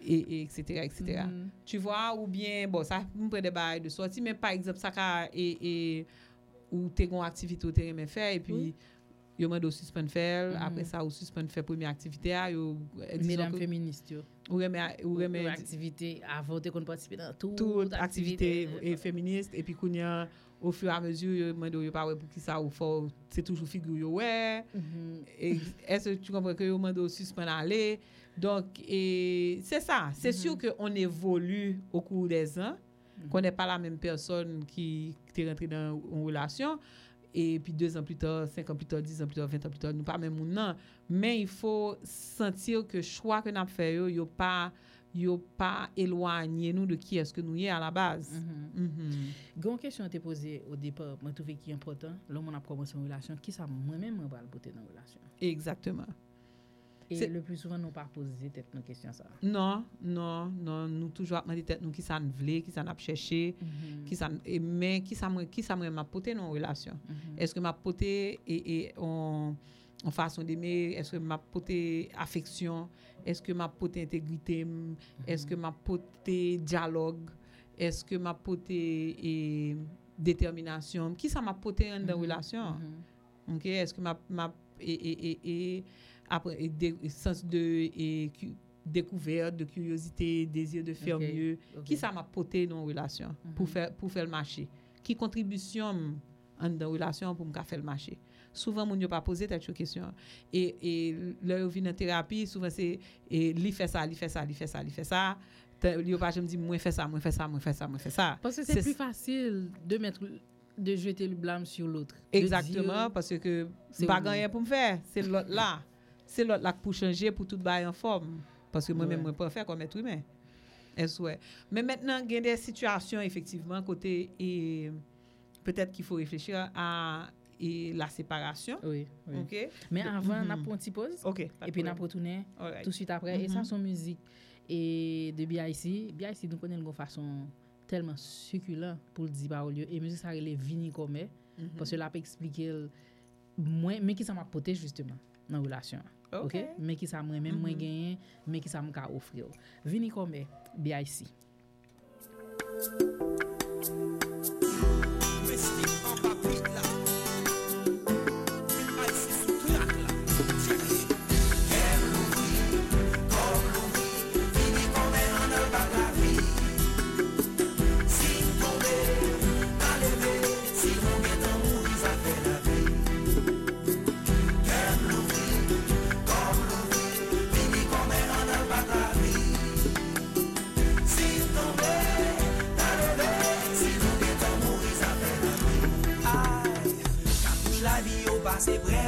et etc. Tu vois ou bien bon ça me prend des bails de sortie mais par exemple ça et ou t'es une activité ou t'es remet faire et puis yo mande suspend faire après ça ou suspend faire première activité yo mesdames féministes ou remet activité avant de qu'on participe dans toute activité et féministe et puis qu'on y a au fur et à mesure yo mande yo pas pour qui ça ou fort c'est toujours figure yo et est-ce que tu comprends que yo mande suspend aller donc et c'est ça c'est sûr que on évolue au cours des ans qu'on n'est pas la même personne qui est rentrée dans une relation. Et puis 2 ans plus tard, 5 ans plus tard, 10 ans plus tard, 20 ans plus tard, nous pas même non. Mais il faut sentir que choix que nous faisons, il n'y a pas, éloigné nous de qui est-ce que nous y est à la base. Grande question à te poser au départ, moi trouvé qui est important, l'homme a commencé une relation, qui ça moi-même on va le porter dans la relation. Exactement. Et c'est... le plus souvent nous pas poser cette question ça. Non, nous toujours demander tête nous qui ça nous voulait, qui ça n'a cherché, qui ça mais qui ça m'a porter dans relation. Est-ce que m'a porter et en façon d'aimer, est-ce que m'a porter affection, est-ce que m'a porter intégrité, est-ce que m'a porter dialogue, est-ce que m'a porter détermination, qui ça m'a porter dans relation. OK, est-ce que m'a après sens de découverte, de curiosité, désir de faire mieux, qui ça m'a porté dans relation pour faire le marché, qui contribution dans relation pour me faire le marché. Souvent mon yo pas poser cette question et leur vient en thérapie, souvent c'est il fait ça. Yo pas jamais dit moi fais ça. Parce que c'est plus facile de mettre de jeter le blâme sur l'autre. Exactement, parce que c'est pas rien pour me faire, c'est l'autre là. C'est l'autre là pour changer, pour tout bail en forme. Parce que moi-même, je préfère comme être humain. Mais maintenant, il y a des situations, effectivement, côté et peut-être qu'il faut réfléchir à la séparation. Oui. Okay? Mais avant, on a pris une petite pause. Et puis, on a retourné tout de suite après. Et ça, son musique. Et de BIC, nous connaissons une façon tellement succulente pour le dire au lieu. Et musique, ça, elle est vini comme elle. Parce que là, peut expliquer moins, mais qui ça m'a porté, justement, dans la relation. Okay. Mais qui ça moi-même moi gagner, mais qui ça me ca offrir. Vini comme bien ici. passer brem.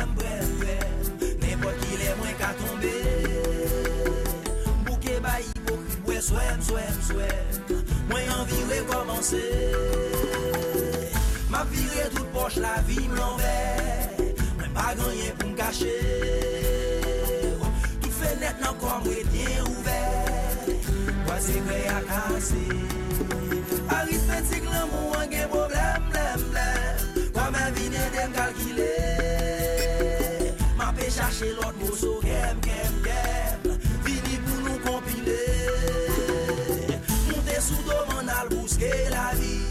N'importe qui les moins qu'à tomber. Bouquet bailli pour qu'il swem. Moi en virer commencer. Ma virée toute poche la vie m'envers. Moi pas gagné pour me cacher. Toute fenêtre nan comme est bien ouvert. Quoi c'est vrai à casser. Arithmétique l'amour en gain problème blème. Quoi ma vie n'est d'en calculer. Ma paix chercher l'autre mot so game. Fini pour nous compiler. Sous demande à bousquer la vie,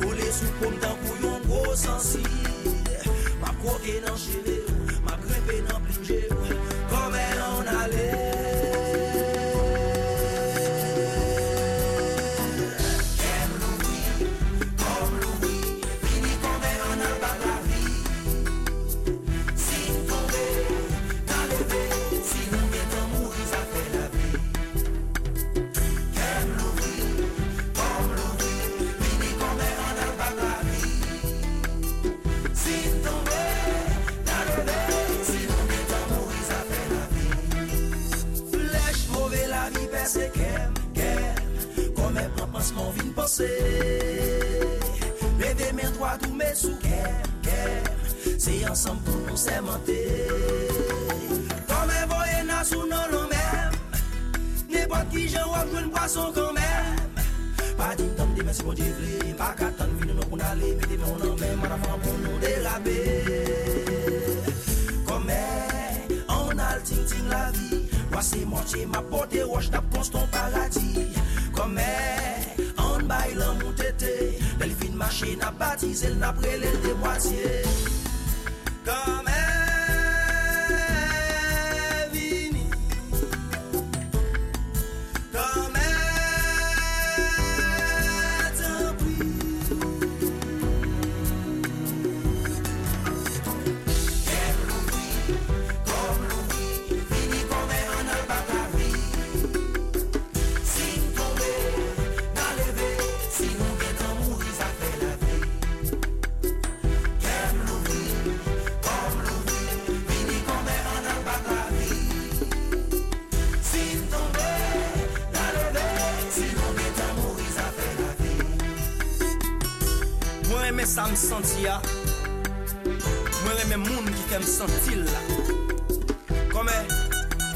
coller sous pomme d'un couillon gros sensible. Ma croquer dans chévé, ma grimper dans plingé, comme elle en allait. Comme Louis, fini comme elle en a pas la vie. Si tomber, t'as levé, si nous mettons mourir, ça fait la vie. C'est qu'elle, comme elle prend pensement, vient penser. Levez mes droits, tous mes sous, qu'elle, c'est ensemble pour nous sémenter. Comme elle voyait n'a sous non l'homme, n'importe qui, j'ai un poisson quand même. Pas d'intendé, mais c'est bon, j'ai voulu. Pas qu'attendre, vite, nous, on allait, mais on en met, madame, pour nous déraper. Comme elle, on a le ting-ting la vie. C'est moitié ma porte et roche d'ap constant paradis. Comme elle, en bailant mon tété. Elle fin marché, n'a baptisé, elle n'a prélé des moitiés. Comme elle, vini. Comme elle, t'en prie. Ça me sentit là. Moi les mêmes monde qui t'aime sentir là. Comme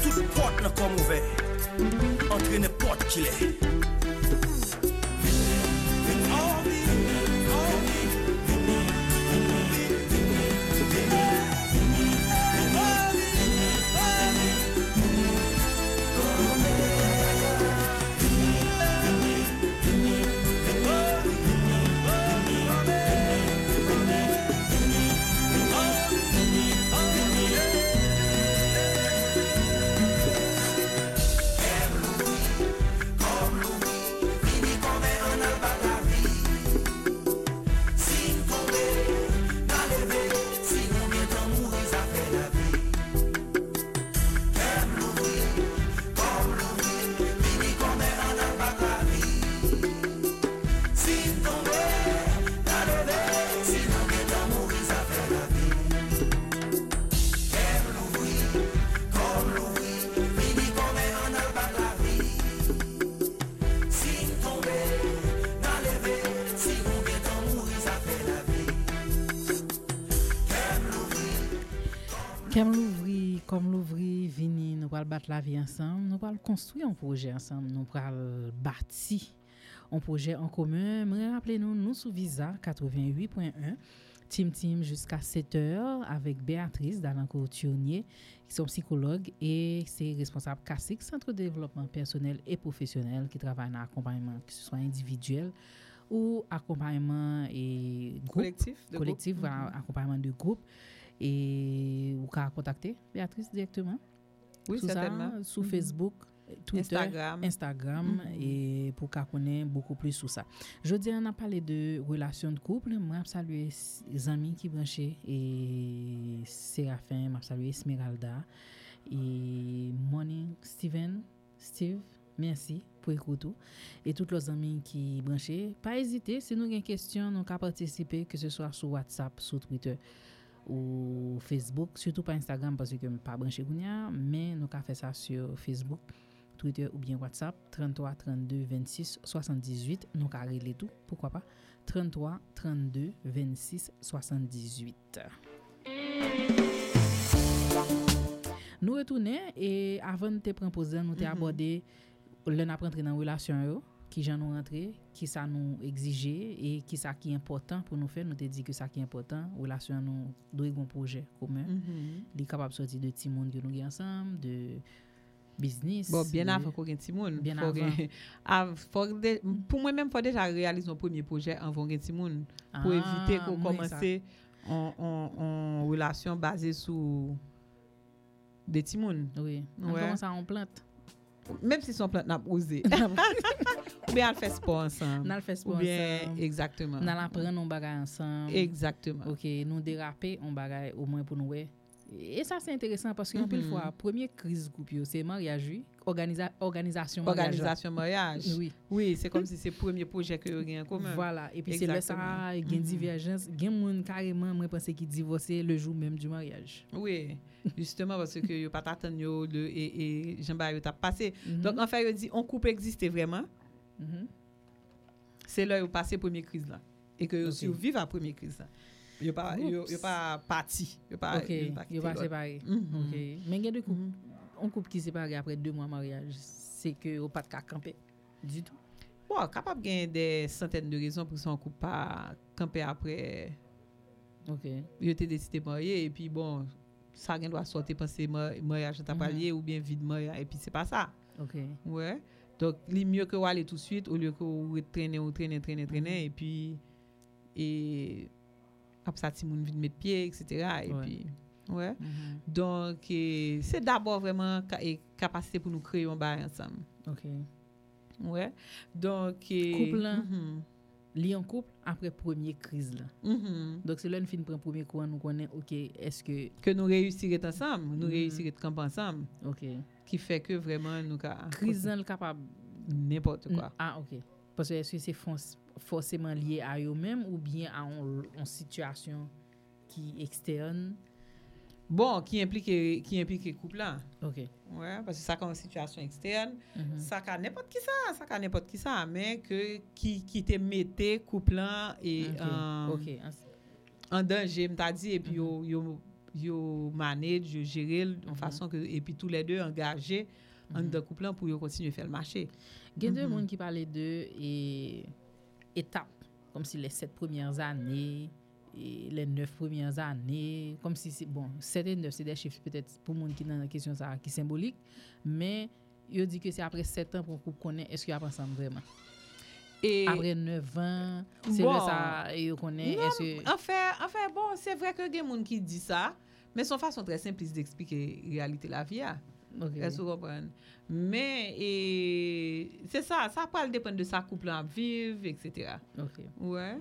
toute porte n'a comme ouvert. Entre n'importe qui l'est. Comme l'ouvrir, vini, nous allons battre la vie ensemble, nous allons construire un projet ensemble, nous allons bâtir un projet en commun. Rappelez-nous, nous sous Visa 88.1, Tim jusqu'à 7h avec Béatrice d'Alencourt-Tionnier, qui sont psychologues et c'est responsable Kasik, Centre de développement personnel et professionnel qui travaille dans l'accompagnement, que ce soit individuel ou accompagnement et groupe, collectif accompagnement de groupe. Et vous pouvez contacter Béatrice directement. Oui, certainement. Sur Facebook, Twitter, Instagram et pour qu'on connaisse beaucoup plus sur ça. Je dis on a parlé de relations de couple, moi saluer les amis qui branchés et Séraphin, moi saluer Esmeralda et Morning Steve, merci pour écouter et toutes les amis qui branchés. Pas hésiter si nous avez une question, nous pouvez participer que ce soit sur WhatsApp, sur Twitter. ou Facebook, surtout pas Instagram parce que me pas branché kounya, mais nous ka fait ça sur Facebook, Twitter ou bien WhatsApp 33 32 26 78, nous ka reler tout, pourquoi pas 33 32 26 78. Nous retourner et avant de te proposer nous te aborder l'en a rentrer dans relation yo, qui j'en nous rentrer, qui ça nous exiger et qui ça qui important pour nous faire, nous te dit que ça qui important relation nous doit un projet commun. Li capable sortir de petit monde que nous gagne ensemble de business. Bon bien avant qu'on gagne petit monde, pour moi même faut déjà réaliser mon premier projet avant gagne petit monde pour éviter qu'on commencer en relation basée sur des timons. Oui. On commence à en plante. Même si son plante n'a pas osé. Ou bien elle fait sport ensemble. Elle fait sport ensemble. Bien, exactement. Elle apprend nos bagages ensemble. Exactement. Ok, nous déraper on bagages au moins pour nous. Et ça c'est intéressant parce que une fois première crise groupe c'est mariage organisation mariage. Oui, c'est comme si c'est premier projet que y a en commun. Voilà, et puis exactement. C'est là ça il y a une divergence, il y a monde carrément moi penser qui divorcer le jour même du mariage. Oui, justement parce que yo pas attendre yo et Jean-Ba yo t'a passé. Donc en fait yo dit on couple exister vraiment. C'est là yo passer première crise là et que yo survivre à première crise là. Yo pas parti, yo pas séparé. OK, mais gagne de couple. On couple qui séparé après 2 mois mariage, c'est que yo pas de camper du tout. Bon, capable gagne des centaines de raisons pour son couple pas camper après. OK. Yo t'ai décidé marier et puis bon, ça gagne doit sortir penser mariage t'as pas lié ou bien vide mariage et puis c'est pas ça. OK. Ouais. Donc, il mieux que vous allez tout de suite au lieu que vous traîner et puis après ça, Timoun vient mettre pied, etc. Et puis, ouais. Donc, c'est d'abord vraiment capacité pour nous créer un bail ensemble. OK. Ouais. Donc, couple là, lié en couple après première crise là. Donc, c'est là nous fin prend premier courant, nous connaît OK, est-ce que nous réussirons ensemble, nous réussirons camp ensemble. OK. Qui fait que vraiment nous crise en capable n'importe quoi. Ah, OK. Parce que est-ce que c'est forcément lié à eux-mêmes ou bien à une situation qui externe bon qui implique le couple là. OK. Ouais, parce que ça quand une situation externe, ça n'importe qui ça mais que qui te mettait couple là et en danger, m'ta dit et puis yo manage, yo gérer en façon que et puis tous les deux engagés en dans couple là pour continuer faire le marché. Il y a deux monde qui parlait de et étape comme si les 7 premières années et les 9 premières années comme si c'est bon 7 et 9 c'est des chiffres peut-être pour monde qui dans la question ça qui symbolique mais il dit que c'est après 7 ans pour qu'on connaît est-ce qu'il y a ensemble vraiment et après 9 ans c'est bon, ça il connaît est-ce que enfin bon c'est vrai que il y a monde qui dit ça mais son façon très simpliste d'expliquer réalité la vie a. Okay. Est-ce que vous comprenez? Mais c'est ça parle dépendre de sa couple à vivre, etc. OK. Ouais.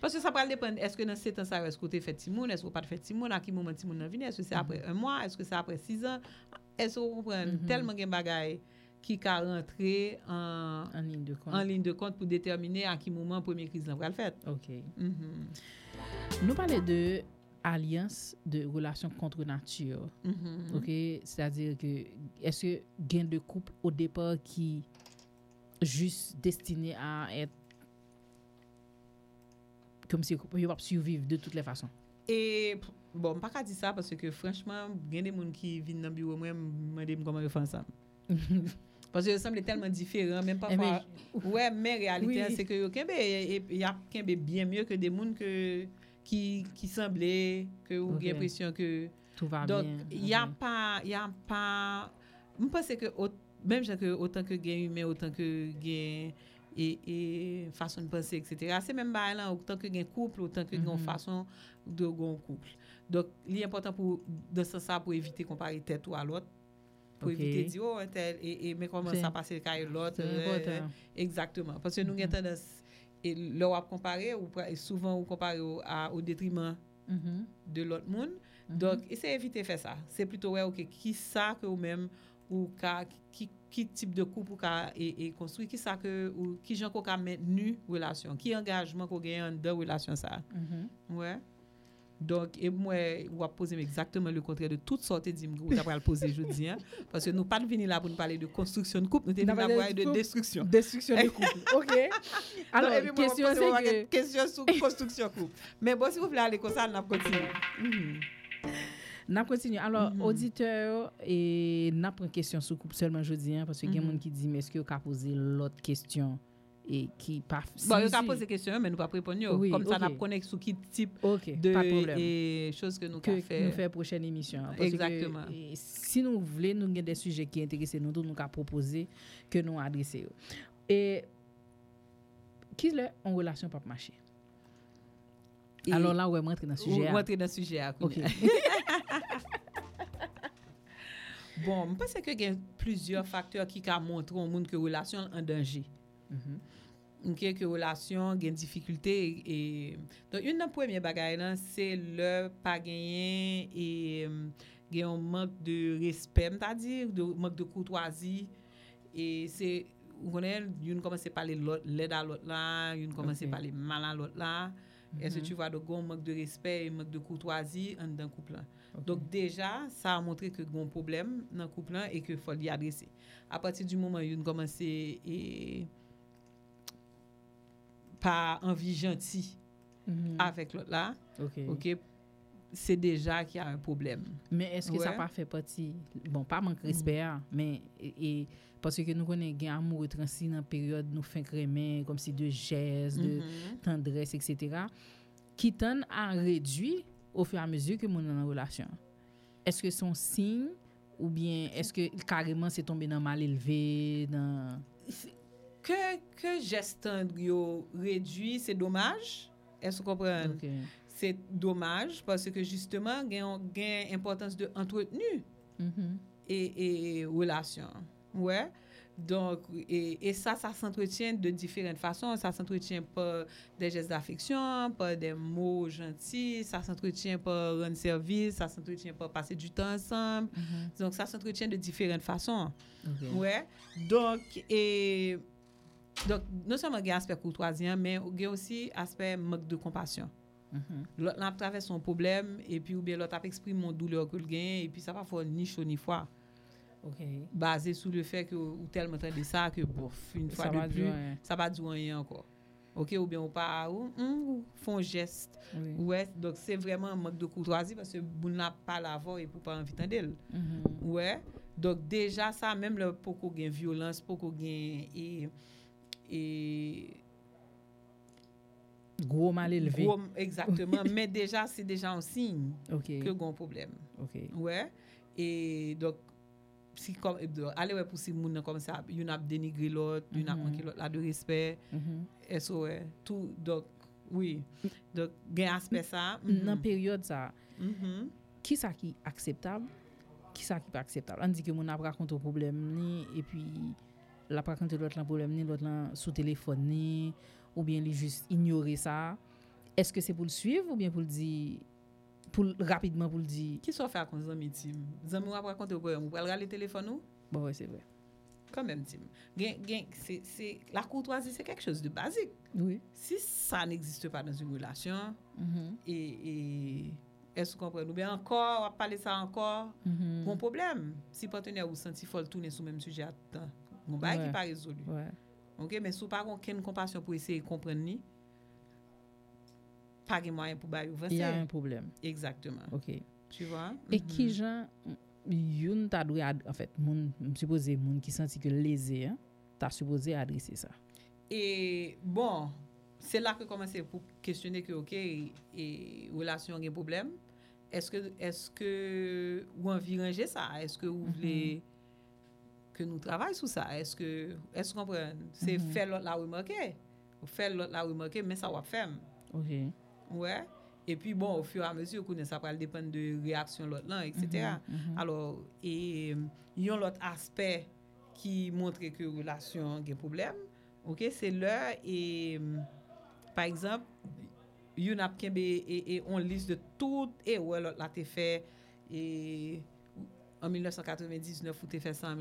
Parce que ça parle dépendre, est-ce que dans 7 ans, ça est-ce que tu fait Timoun, est-ce que pas fait Timoun, à quel moment Timoun en venir, est-ce que c'est après 1 mois, est-ce que c'est après 6 ans, est-ce que vous comprenez? Tellement de bagaille qui a rentré en ligne de compte pour déterminer à quel moment première crise va le faire. OK. Nous parlons de alliance de relation contre nature. OK, c'est-à-dire que est-ce que gain de couple au départ qui juste destiné à être comme si il va survivre de toutes les façons. Et bon, pas qu'à dire ça parce que franchement, gain des monde qui viennent dans bureau moi demander comment ils font ça. Parce que ça semble tellement différent même parfois. Ouais, mais réalité c'est que il y a bien mieux que des monde que qui semblait que ou bien l'impression que tout va donc, bien. Donc il y a pas je pense que même que autant que gain humain autant que gain et façon de penser etc. c'est même bail là autant que gain couple autant que gain façon de gon couple. Donc il est important pour dans ce sens pour éviter comparer tête ou à l'autre pour éviter dire oh tel et mais comment ça passer caille l'autre exactement parce que nous gain tendance et là on comparer ou souvent on compare au détriment de l'autre monde. Donc essayer éviter faire ça c'est plutôt OK qui ça que ou même ou qui type de couple ou ka et construit qui ça que ou qui gens qu'on ka maintenu relation qui engagement qu'on gagne dans relation ça. Ouais Donc, et moi, on va poser exactement le contraire de toutes sortes d'immots que vous poser aujourd'hui. Parce que nous ne sommes pas venus là pour nous parler de construction de couple, nous sommes venus là pour parler de destruction. Destruction de couple. OK. Alors, question c'est question sur construction de couple. Mais bon, si vous voulez aller comme ça, on va continuer. N'a continue. Alors, auditeur, et n'a pas une question sur couple seulement aujourd'hui, parce que il y a des gens qui disent, mais est-ce que vous avez posé l'autre question? Et qui pas bon on a posé question mais nous pas répondre oui, comme ça okay. N'a connecte sur quel type okay, de choses que nous qu'a fait nous faire prochaine émission exactement que, si nous voulons nous gain des sujets qui intéressent nous nous qu'a proposer que nous adresser et qui est en relation pas marcher alors là on rentre dans sujet OK. Bon je pense que il y a plusieurs facteurs qui qu'a montré au monde que relation en danger. OK que relation gain difficulté et donc une des premières bagaille là c'est le pas gagner et gain un manque de respect c'est-à-dire de manque de courtoisie et c'est on connaît une commencer parler l'aide à l'autre là une commencer parler mal à l'autre là est-ce que tu vois de gros manque de respect et manque de courtoisie en dans couple là donc déjà ça a montré que gros problème dans couple là et que faut l'y adresser à partir du moment une commencer et pas envie gentil avec l'autre là. OK. C'est déjà qu'il y a un problème. Mais est-ce que ça pas fait partie bon pas manque respect mais et parce que nous connaît gain amour transi dans période nous fin crémer comme si de gestes de tendresse etc. qui tend à réduire au fur et à mesure que mon en relation. Est-ce que son signe ou bien est-ce que carrément c'est tombé dans mal élevé dans que geste yo réduit c'est dommage est-ce qu'on comprend c'est dommage parce que justement gain importance de entretenu et relation ouais donc et ça s'entretient de différentes façons ça s'entretient par des gestes d'affection par des mots gentils ça s'entretient par rendre service ça s'entretient par passer du temps ensemble donc ça s'entretient de différentes façons ouais donc non seulement il y a aspect courtoisien mais il y a aussi aspect manque de compassion. L'autre n'a traverse son problème et puis ou bien l'autre a exprimé mon douleur que le gain et puis ça va faire ni chaud ni froid. OK. Basé sur le fait que ou tellement entendu ça que bof une fois de plus ça va durer rien encore. OK ou bien on pas ou font geste. Ouais donc c'est vraiment un manque de courtoisie parce que vous n'a pas la voix et pour pas envie d'entendre. Ouais donc déjà ça même le poko gain violence poko gain et gros mal élevé exactement mais déjà c'est déjà un signe que gon problème ouais et donc si comme aller ouais pour si moun comme ça yon a dénigré l'autre yon a manqué l'autre là de respect SOE tout donc oui donc gain aspect ça dans période ça qui ça qui acceptable qui ça qui pas acceptable on dit que moun a raconte au problème ni et puis la pas quand l'autre là problème ni l'autre là sous téléphone ni ou bien lui juste ignorer ça est-ce que c'est pour le suivre ou bien pour le dire pour rapidement pour le dire qui sont faire comme amis tim amis on raconte au problème on regarder le téléphone ou bon ouais c'est vrai quand même tim c'est la courtoisie c'est quelque chose de basique oui si ça n'existe pas dans une relation et est-ce qu'on comprend ou bien encore on va parler ça encore bon problème si partenaire ou senti folle tourner sur même sujet attends mon bail qui pas résolu. Ouais. OK, mais sous pas aucune compassion pour essayer de comprendre ni pas de moyen pour bail ouvrir. Il y a un problème. Exactement. OK. Tu vois? Et qui gens yon ta doit en fait, moun supposé moun qui senti que lésé, hein, ta supposé adresser ça. Et bon, c'est là que commencer pour questionner que OK et relation gain problème. Est-ce que ou envie ranger ça? Est-ce que vous voulez que nous travaillons sur ça est-ce qu'on comprend c'est faire l'autre la remarquer mais ça va faire ouais et puis bon au fur et à mesure qu'on ça va dépendre de réaction l'autre là etc. Alors et il y a l'autre aspect qui montre que relation a un problème c'est l'heure et par exemple you n'a et on liste de toutes et ouais l'autre là t'es fait et en 1999 où tu fait ça, en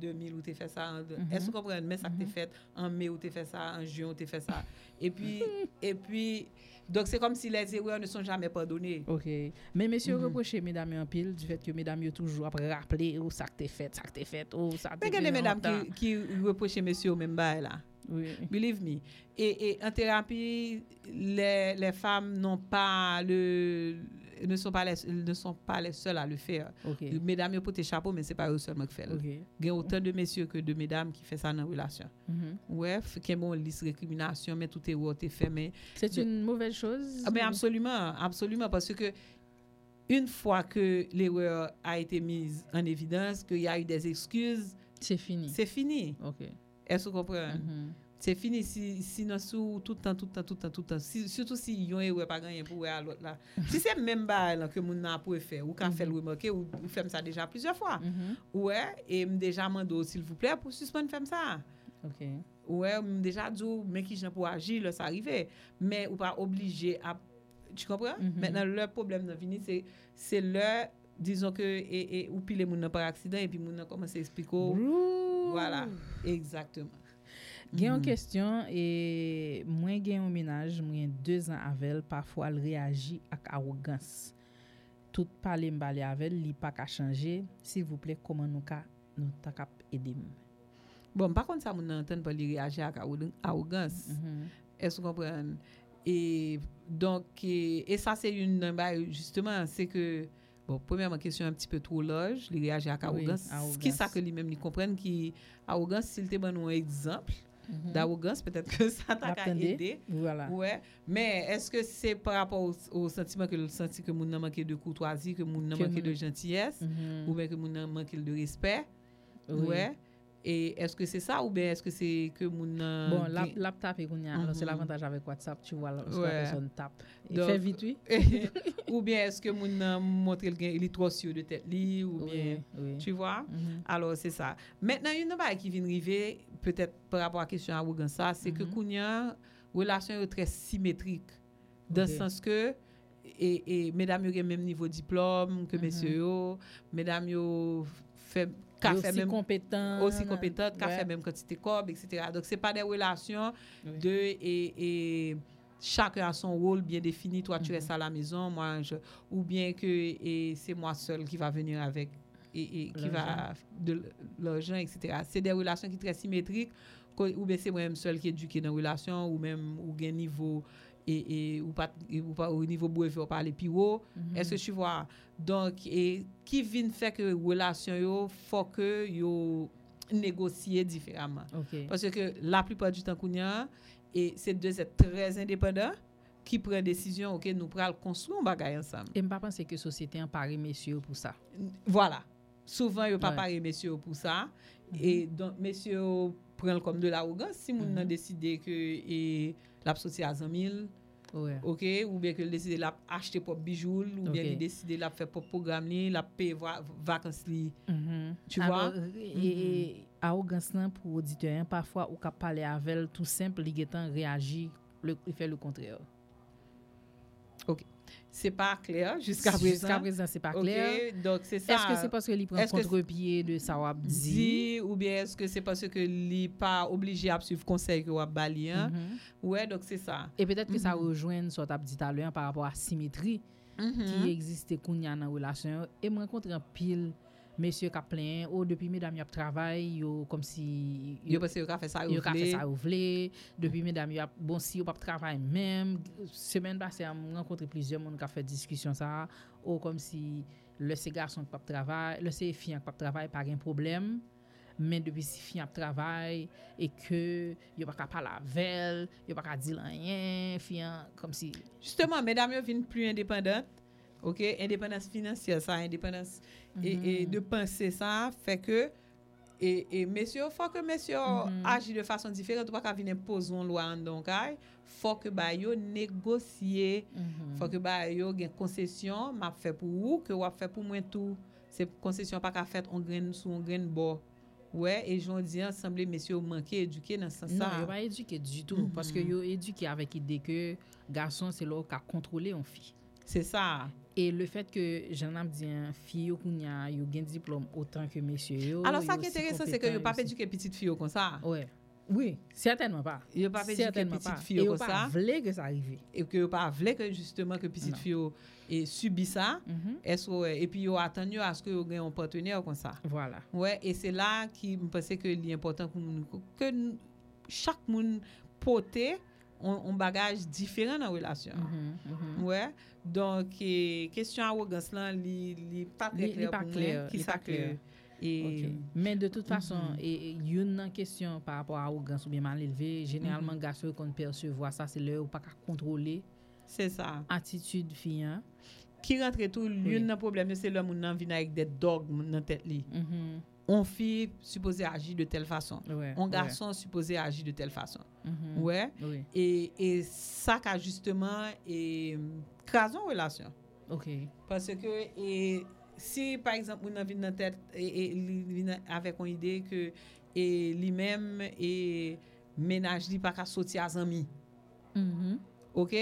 2000 où tu fait ça, est-ce que vous comprenez, mais ça que tu fait en mai où tu fait ça, en juin où tu fait ça. Et puis donc c'est comme si les erreurs ne sont jamais pardonnées. OK. Mais monsieur reprocher mesdames en pile du fait que mesdames yo toujours rappeler où ça que tu fait, ça que tu fait, où ça tu fait. Mais les mesdames qui reprocher monsieur même bail là. Oui. Believe me. Et en thérapie les femmes n'ont pas le ne sont pas les seuls à le faire. Okay. Mesdames, ils portent chapeau, mais c'est pas eux seulement qui font. Okay. Il y a autant de messieurs que de mesdames qui font ça dans la relation. Ouais, qui ont une liste de récrimination, mais tout est fermé. C'est une mauvaise chose. Mais absolument, absolument, parce que une fois que l'erreur a été mise en évidence, qu'il y a eu des excuses, c'est fini. C'est fini. OK. Est-ce que vous comprenez? C'est fini si nous sommes tout le temps. Surtout si nous n'avons pas gagné pour l'autre là. Si c'est même bail que nous n'avons pas fait, ou qu'on fait le remarquer, ou fait ça déjà plusieurs fois. Ouais, et déjà mando s'il vous plaît pour suspendre faire ça. OK. Ouais, déjà dit mais qui j'en pour agir là ça arrive, mais ou pas obligé à tu comprends? Maintenant le problème dans venir c'est le disons que et ou pile moun nan par accident et puis moun nan commence expliquer. Voilà, exactement. J'ai une question et moi j'ai un ménage, moi 2 ans avec elle, parfois elle réagit avec arrogance. Tout parler m'baler avec elle, il pas qu'à changer. S'il vous plaît, comment nous ta cap aider. Bon, par contre ça mon entendre pas lui réagir avec arrogance. Est-ce que vous comprenez? Et donc et ça c'est une justement c'est que bon, premièrement, question un petit peu trop large, il réagit à arrogance. Ce qui ça que lui-même il comprenne qui arrogance s'il te donne un exemple d'arrogance peut-être que ça t'a aidé. Voilà. Ouais, mais est-ce que c'est par rapport au sentiment que le senti que mon manque de courtoisie, que mon manque de gentillesse ou bien que mon manque de respect? Ouais. Et est-ce que c'est ça ou bien est-ce que c'est que mon bon laptop et qu'on y a alors c'est l'avantage avec WhatsApp tu vois lorsque la personne tape et fait vite oui ou bien est-ce que mon montre il est trop sûr de tête li ou bien tu vois alors c'est ça maintenant une bail qui vient arriver peut-être par rapport à question arrogance ça c'est que qu'on y a relation très symétrique dans le sens que et mesdames yo même niveau diplôme que messieurs yo mesdames yo fait aussi compétente, fait même quantité corbe, etc. Donc c'est pas des relations de et chacun a son rôle bien défini. Toi tu restes à la maison, moi je ou bien que et c'est moi seul qui va venir avec et qui va de l'argent, etc. C'est des relations qui sont très symétriques ou bien c'est moi-même seul qui est éduqué dans relation ou même ou gain niveau et ou pas au niveau brevet parler plus haut est-ce que tu vois donc et qui vient faire que relation yo faut que yo négocier différemment parce que la plupart du temps kounya et ces deux êtres très indépendants qui prennent décision OK nous pral construire un bagage ensemble et m'pas penser que société en paré messieurs pour ça voilà souvent yo pas paré messieurs pour ça et donc messieurs prennent comme de l'arrogance si moun nan décider que et la société à 100 000 OK ou bien que décider la acheter propre bijoux ou bien décider la faire propre programme li la payer vacances li tu vois et arrogance là pour auditeur parfois ou qu'a parler avec tout simple li getan réagit il fait le contraire OK c'est pas clair jusqu'à présent c'est pas clair donc c'est ça est-ce que c'est parce que il prend contre-pied de ça ou dit ou bien est-ce que c'est parce que il pas obligé à suivre conseil que ou balien ouais donc c'est ça et peut-être que ça rejoint ce t'a dit tout à l'heure par rapport à symétrie qui existe kounya dans relation et me rencontre en pile monsieur ka plein oh depuis mesdames y a travail yo comme si yo parce que ka fait ça ouvler depuis mesdames y a bon si ou pas travail même semaine passée on rencontré plusieurs monde qui a fait discussion ça oh comme si le ces garçon pas travail le ces filles pas travail pas un problème mais depuis si filles travail et que yo pas parler avec yo pas dire rien filles comme si justement mesdames yo viennent plus indépendantes. OK, indépendance financière ça, indépendance et de penser ça fait que et messieurs faut que messieurs agissent de façon différente, pas qu'à venir imposer une loi en donc faut que ba yo négocier, faut que ba yo gain concession, m'a fait pour ou que ou a fait pour moi tout. C'est concession pas qu'à faire on graine sous on graine bord. Ouais, et j'en dis ensemble messieurs manquer éduquer dans ce sens ça. Non, pas éduquer du tout parce que yo éduquer avec idée que garçon c'est l'homme qui a contrôlé on fille. C'est ça. Et le fait que j'en ai dit un fille qui a un diplôme autant que messieurs. Alors ça qui est intéressant c'est que vous pas éduquer petite fille comme ça. Ouais. Oui, certainement pas. Vous pas éduquer petite fille comme ça. Vous voulez que ça arrive et que vous pas voulez que justement que petite fille et subit ça et puis vous attendez à ce que vous gagne un partenaire comme ça. Voilà. Ouais, et c'est là qui me pensait que l'important que chaque monde porter on bagage différent dans relation. Ouais. Donc question arrogance là li pas clair qui ça clair. Okay. Mais de toute façon il y a une question par rapport à arrogance ou bien mal élevé, généralement garçon qu'on percevoir ça c'est leur ou pas contrôler. C'est ça. Attitude fille hein? Qui rentre tout l'une problème c'est l'homme on vient avec des dogmes dans tête li. On fille supposée agir de telle façon. Ouais, on garçon supposé agir de telle façon. Ouais. Oui. Et ça qu'a justement et crasant relation. OK. Parce que et si par exemple on a vu dans tête et avec une idée que et lui-même et ménage lui pas qu'à sortir à amis. OK?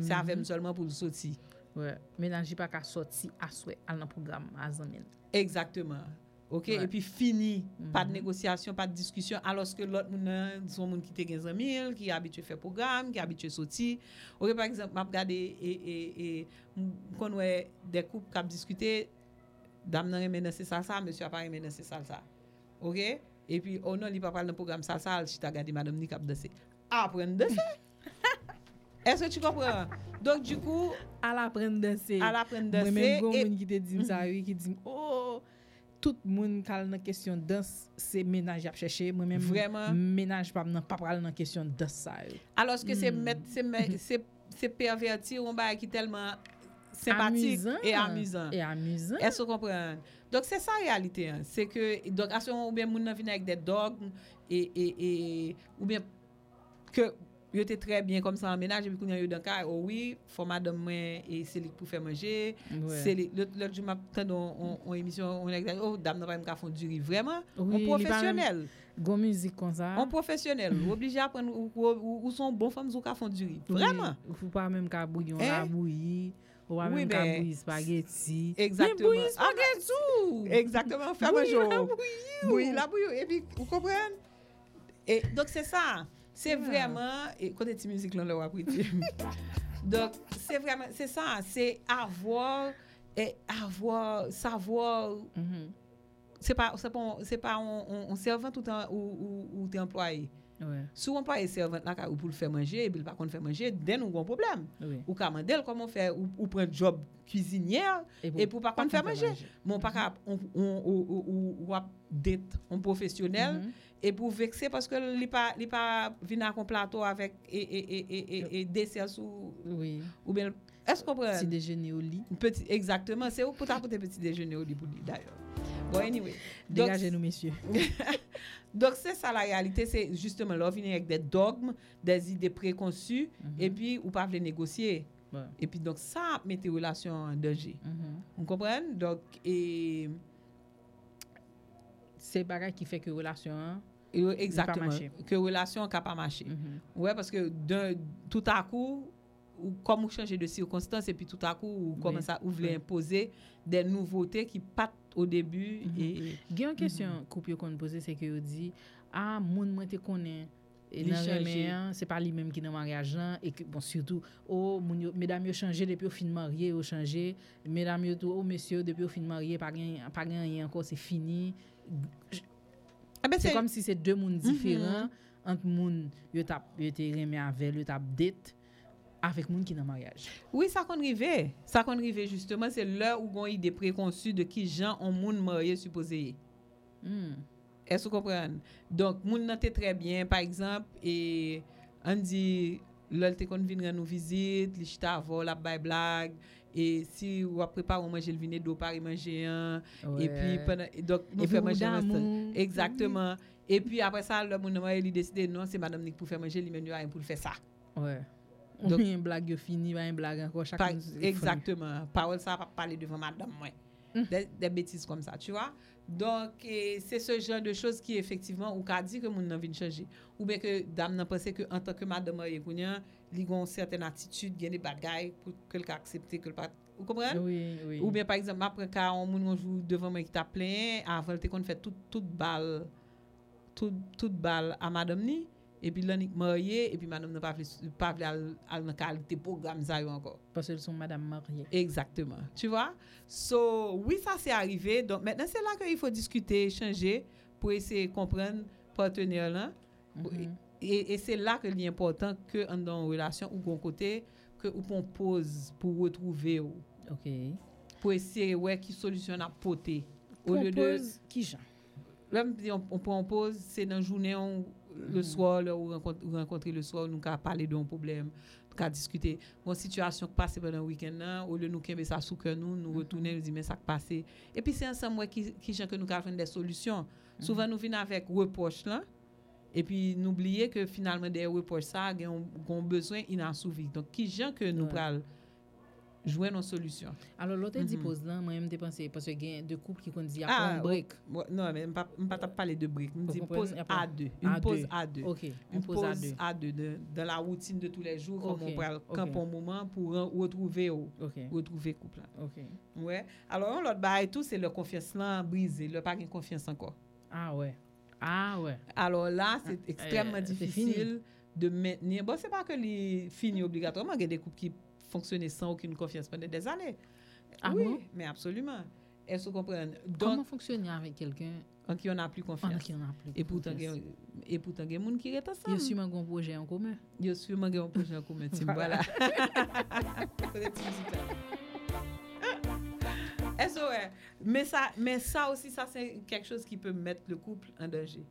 C'est avec seulement pour sortir. Ouais. Ménage pas qu'à sortir à souhait à dans programme à amis. Exactement. OK et puis fini pas de négociation pas de discussion alors que l'autre monde son monde qui te gagne 1000 qui habitué faire programme qui habitué sortir OK par exemple m'a regarder et quand ouais des couples qui discuter dame nan remen c'est ça monsieur a pas remen c'est ça OK et puis oh non il pas parler dans programme ça si tu as regardé madame ni cap danser apprendre danser est-ce que tu comprends? Donc du coup à l'apprendre danser même gon monde qui te dit ça oui qui dit oh tout moun kal nan question danse c'est ménage a chercher moi même vraiment ménage pas nan pas pral nan question danse ça alors que c'est pervertir on bail qui tellement sympathique amusant est-ce qu'on comprend donc c'est ça réalité hein? C'est que donc à ce moment ou bien moun nan vinn avec des dogmes et ou bien que yo était très bien comme ça en ménage et puis quand yo dans cas oh oui faut madame moi et c'est lui pour faire manger c'est l'autre jour m'a tendon on émission on est oh dame n'a pas me ca fond du riz vraiment on professionnel gon musique comme ça on professionnel obligé à prendre ou son bon femme ou ca fond du riz vraiment faut pas même ca bouillon la bouillie ou même ca bouillie spaghetti exactement exactement faire manger oui la bouillie et puis vous comprenez et donc c'est ça. C'est vraiment et quand est musique là on appris. Donc c'est vraiment c'est ça, c'est avoir savoir. C'est pas on servant tout temps ou t'es employé. Ouais. Si on pas servant là pour le faire manger et puis pas qu'on faire manger, dès nous un problème. Ou commander comment faire ou prendre job cuisinière et pour pas qu'on faire manger. Mon pas on d'être un professionnel. Et pour vexer parce que il pas venir à un plateau avec et dessert sous ou bien est-ce qu'on prend petit déjeuner au lit petit exactement c'est pour t'apporter petit déjeuner au lit pour lui d'ailleurs bon anyway dégagez nous messieurs donc c'est ça la réalité c'est justement là venir avec des dogmes des idées préconçues et puis ou pas veut négocier et puis donc ça met les relations en danger on comprend donc et c'est bagarre qui fait que relation exactement que relation n'a pas marché ouais parce que tout à coup ou comme on change de circonstances et puis tout à coup ou commence à ouvrir imposer des nouveautés qui partent au début et il y a une question qu'on pose c'est que on dit ah moun moi te connais et non c'est pas lui même qui dans mariage et que bon surtout oh mesdames yo changé depuis au fin marié yo changé mesdames yo tout oh monsieur depuis au fin marié pas gain rien encore c'est fini. C'est comme si c'est deux mondes différents entre monde yo t'a été remis avec le t'a date avec monde qui dans mariage. Oui, ça qu'on arrive justement c'est l'heure où on idée préconçue de qui gens on monde marié supposé. Est-ce que vous comprenez? Donc monde n'était très bien par exemple et on dit l'autre qu'on vient nous visite, l'chita vol la bail blague. Et si ou après pas on mange le vinaigre d'eau par manger un et puis donc nous faire manger exactement et puis après ça le mon mari il décide non c'est madame Nick pour faire manger lui même rien pour le faire ça ouais donc une blague fini va une blague encore chacun exactement parole ça pas parler devant madame moi des bêtises comme ça tu vois donc c'est ce genre de choses qui effectivement ou qu'a dit que mon nan vient changer ou bien que dame nan pensait que en tant que madame mariée il y a une certaine attitude, il y a des bagailles pour que quelqu'un accepte que le pas Vous comprenez? Oui, oui. Ou bien, par exemple, après qu'un on joue devant moi qui t'a plein, avant qu'on fait toute balle à madame ni, et puis l'on est marié, et puis madame n'a pas voulu aller qualité programme ça encore. Parce que sont madame mariée. Exactement. Tu vois? So, oui, ça c'est arrivé. Donc, maintenant, c'est là qu'il faut discuter, échanger, pour essayer de comprendre partenaire là. Mm-hmm. Et c'est là que l'important que dans une relation ou bon côté, que ou qu'on pose pour retrouver ou okay. Pour essayer ouais qui solution à porter au lieu de qui gens on propose c'est dans journée le soir là on rencontrer le soir nous ca parler d'un problème ca discuter une situation qui passe pendant week-end là au lieu nous kembe ça sous que nous retourner nous dire mais ça qui passé et puis c'est ensemble ouais qui gens que nous ca faire des solutions souvent nous venons avec reproche là et puis n'oubliez que finalement des reproches ça ont besoin inassouvi donc qui gens que nous pral jouer nos solutions alors l'autre dit pose là moi même penser parce que y a deux couples qui dit à prendre break non mais pas parler de break me dit pose à deux une pause à deux OK une pause à deux dans la routine de tous les jours comme on pral camp un moment pour retrouver couple là OK ouais alors l'autre bail tout c'est leur confiance là brisée leur pas de confiance encore ah ouais. Alors là, c'est extrêmement difficile de maintenir. Bon, c'est pas que les fini obligatoirement, il y a des couples qui fonctionnent sans aucune confiance pendant des années. Ah oui, bon? Mais absolument. Elles se comprennent. Donc, comment fonctionner avec quelqu'un en qui on n'a plus confiance? Et pourtant, il y a des gens qui restent ensemble. Il y a sûrement un projet en commun. Voilà. Ouais. Mais ça aussi, ça c'est quelque chose qui peut mettre le couple en danger.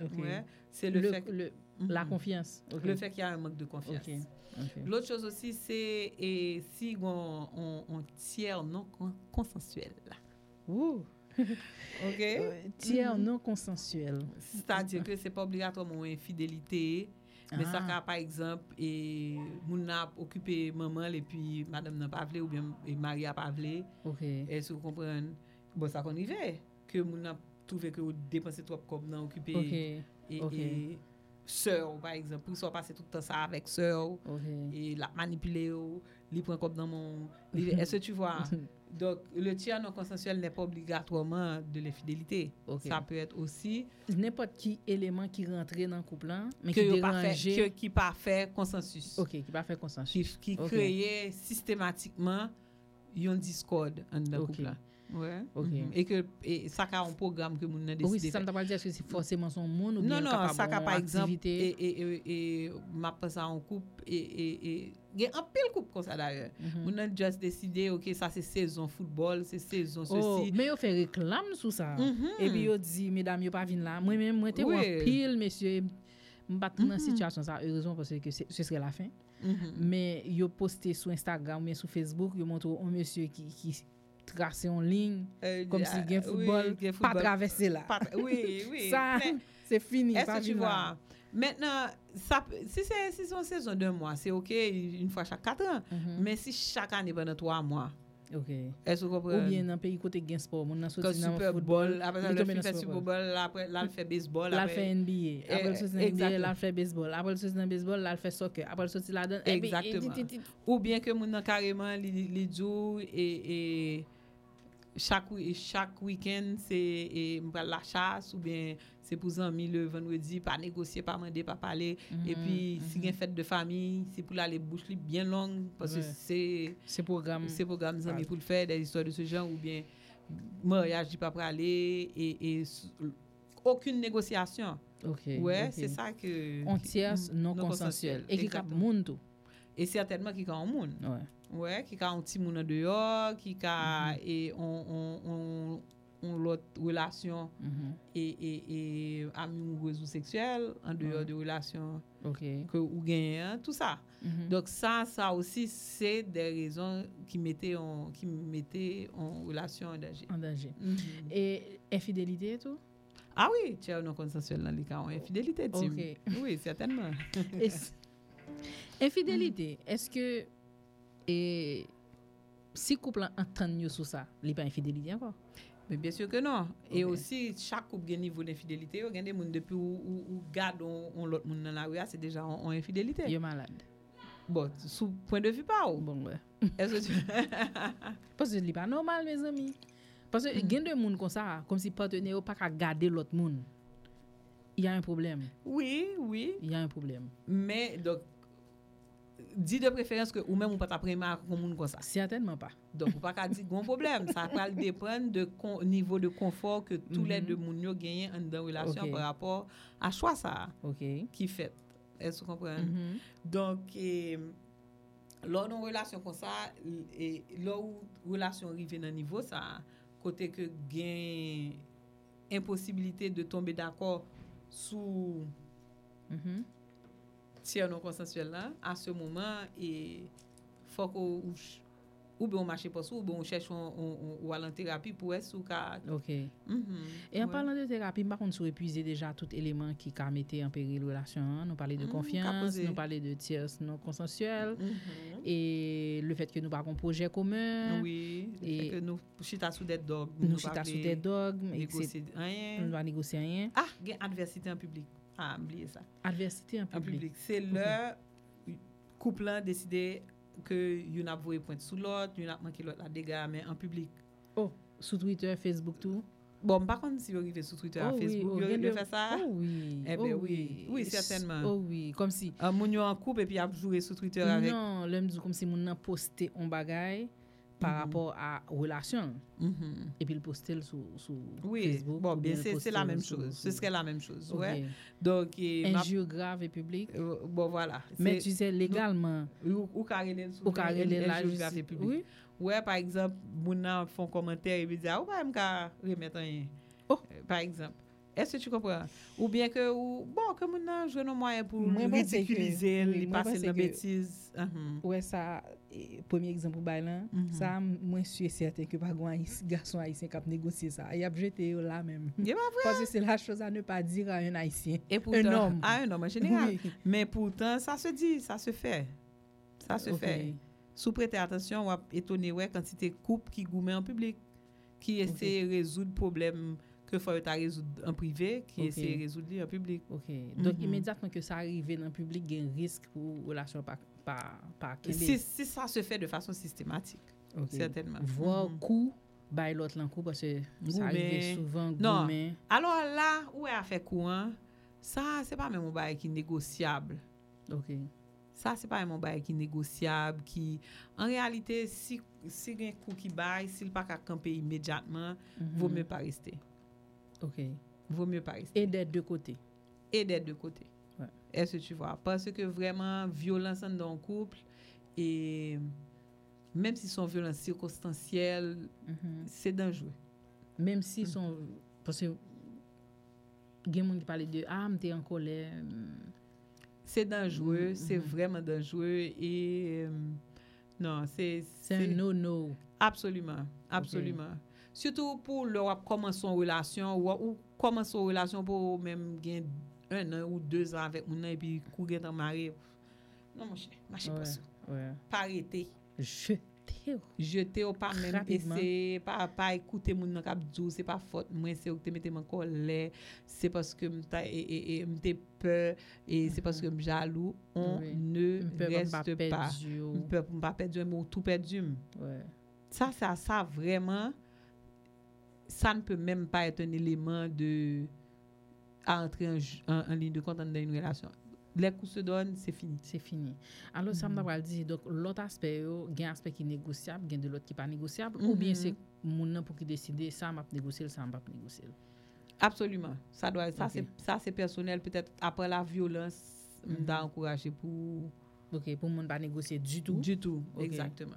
Okay. Ouais. C'est le fait que, la confiance. Okay. Le fait qu'il y a un manque de confiance. Okay. Okay. L'autre chose aussi, c'est si on tiers non consensuel. Ouh. OK. Tiers non consensuel. C'est-à-dire que c'est pas obligatoirement une infidélité. Mais ça ka, par exemple et moun n'a occupé maman et puis madame n'a pas vle ou bien Marie n'a pas vle. OK. Et si vous comprenez bon ça qu'on y fait que moun n'a trouvé que dépenser trop comme n'a occupé et sœur par exemple pour soit passer tout le temps ça avec sœur et la manipuler li prend comme dans mon est-ce que tu vois donc le tiers non consensuel n'est pas obligatoirement de l'infidélité ça peut être aussi n'importe qui élément qui rentrait dans le couple là mais qui dérangeait qui pas fait consensus qui créait systématiquement une discorde dans le couple là. Ouais. Mm-hmm. Et ça a un programme que moun nan décidé. Oui, ça ne veut pas dire que c'est forcément son monde ou bien non, ça a par exemple et m'a pensé en couple et il y a un pile couple comme ça d'ailleurs. Moun nan juste décidé OK, ça c'est saison football, c'est saison ceci. Mais yo fait réclame sur ça. Et puis yo dit mesdames, yo pas vinn là. Moi même moi t'es en pile monsieur m'battre dans situation ça heureusement parce que ce serait la fin. Mais yo posté sur Instagram ou sur Facebook, yo montre un monsieur qui tracer en ligne comme si gain football pas traverser là oui ça c'est fini ça tu vois maintenant ça si c'est une saison d'un mois c'est OK une fois chaque 4 ans mais si chaque année pendant 3 mois OK est-ce que vous comprenez ou bien dans pays côté gain sport mon dans sorti dans football après le fait Super Bowl après là fait baseball après fait NBA après le sorti NBA là fait baseball après le sorti dans baseball là fait soccer après le sorti là dedans exactement ou bien que mon carrément les jours et chaque week-end c'est la chasse ou bien c'est pour amis le vendredi pas négocier pas demander pas parler et puis si une fête de famille c'est pour aller bouche li bien longue parce que c'est programme amis pour le faire des histoires de ce genre ou bien mariage du pas pour aller et aucune négociation OK. C'est ça que on tierce non consensuel et qui cap monde tout et certainement qui cap monde ouais qui ka un petit monde dehors qui ka et on l'autre relation et amoureuse ou sexuelle en dehors de relation que ou gagne tout ça donc ça aussi c'est des raisons qui mettaient en relation en danger et infidélité et tout. Ah oui, tu as non consensuel dans les cas infidélité Tim. Oui, certainement. Infidélité, est-ce que et si couple entend sur ça, il n'est pas infidélité encore. Mais bien sûr que non. Okay. Et aussi, chaque couple a un niveau d'infidélité. Il y a des gens depuis où garde l'autre monde dans la rue, c'est déjà en infidélité. Il est malade. Bon, sous point de vue pas. Bon, ouais. Est-ce que tu... Parce que c'est pas normal, mes amis. Parce que il y a des gens comme ça, comme si partenaire pas qu'à garder l'autre monde. Il y a un problème. Oui, oui. Il y a un problème. Mais donc dit de préférence que ou même ou pas ta primaire comme ça. Certainement pas. Donc ou pas qu'à dire grand problème, ça va dépendre de niveau de confort que tous les deux moun yo gagnent dans relation par rapport à choix ça. OK. Qui fait. Est-ce que vous comprenez? Donc lors d'une relation comme ça et lors où relation arrive dans niveau ça côté que gain impossibilité de tomber d'accord sous tiers non consensuel là à ce moment et faut qu'on ou bien on marche pas sous ou bien on cherche ou aller en thérapie pour être sous cas. OK. Et en parlant de thérapie, par contre, on épuise déjà tout élément qui mettait en péril relation, nous parler de confiance, nous parler de tiers non consensuel et le fait que nous pas un projet commun. Oui, et que nous chita sous des dogmes, nous chita sous des dogmes, négocier rien. Nous va négocier rien. Ah, gain adversité en public. Ah, oubliez ça. Adversité en public. C'est le couple a décidé que yon a voué point sous l'autre, yon a manqué l'autre la dégâts mais en public. Oh, sur Twitter, Facebook tout. Bon, par contre si vous arrivez sur Twitter, Facebook, vous allez faire ça. Oui, certainement. Comme si moun yo en couple et puis a jouer sur Twitter avec. Non, l'homme dit comme si moun nan poster on bagaille par rapport à relation. Et puis le poster sur Facebook. Bon, bien c'est la même chose. Ce serait la même chose, ouais. Donc injure grave et publique. Bon voilà. Mais tu sais légalement ou carrément injure grave et publique. Ouais, par exemple, moun nan font commentaire et dit ou pas me ka remettre rien. Par exemple, est-ce que tu comprends ou bien que bon que moun nan joue nos moyens pour ridiculiser, les passer dans bêtises. Ouais, ça premier exemple bailan, ça moi je suis certain que pas grand garçon haïtien qui a négocié ça, il a jeté là même. Parce que c'est la chose à ne pas dire à un haïtien. Et pourtant, à un homme en général. Mais pourtant, ça se dit, ça se fait. Ça se fait. Sous prêter attention, on va étonner quantité couple qui gourmet en public, qui essaie de résoudre problème que faut résoudre en privé, qui essaie de résoudre en public. Donc immédiatement que ça arrive en public, il y a un risque pour relation par si ça se fait de façon systématique, certainement. Voir coup, bail l'autre l'en coup parce que ça arrive souvent. Non. Alors là, où est affaire courant, ça c'est pas même un bail qui est négociable. Ça c'est pas un bail qui est négociable, qui en réalité si un coup qui bail, s'il pas qu'à camper immédiatement, vaut mieux pas rester. Vaut mieux pas rester. Et des deux côtés. Ouais. Est-ce que tu vois? Parce que vraiment, violence dans un couple, et même si sont violences circonstancielles, c'est dangereux. Même si sont. Parce que. Il y a des gens qui parlent de t'es en colère. C'est dangereux, c'est vraiment dangereux. Et. Non, c'est un no-no. Absolument, absolument. Surtout pour le commencer en relation, ou commencer en relation pour même gagner 1 an ou 2 ans avec mon et puis courir dans marier. Non, mon cher, marchez pas ça. Pas arrêter. Jeter ou pas même essayer, pas écouter mon nan k'ap djou, c'est pas faute moi, c'est ou te mette en colère, c'est parce que m'te peur et c'est parce que me jaloux, on ne reste pas. On peut pas perdre mais tout perdu. Ça vraiment ça ne peut même pas être un élément de à entrer en ligne de compte dans une relation. Les coups se donnent, c'est fini. C'est fini. Alors, ça m'a pas dit, donc l'autre aspect, il y a un aspect qui est négociable, il y a de l'autre qui n'est pas négociable, ou bien c'est mon nom pour qui décide, ça m'a négocié, ça m'a pas négocié. Absolument. Ça doit être, ça c'est personnel, peut-être après la violence, m'a encouragé pour... pour ne pas négocier du tout. Du tout, exactement.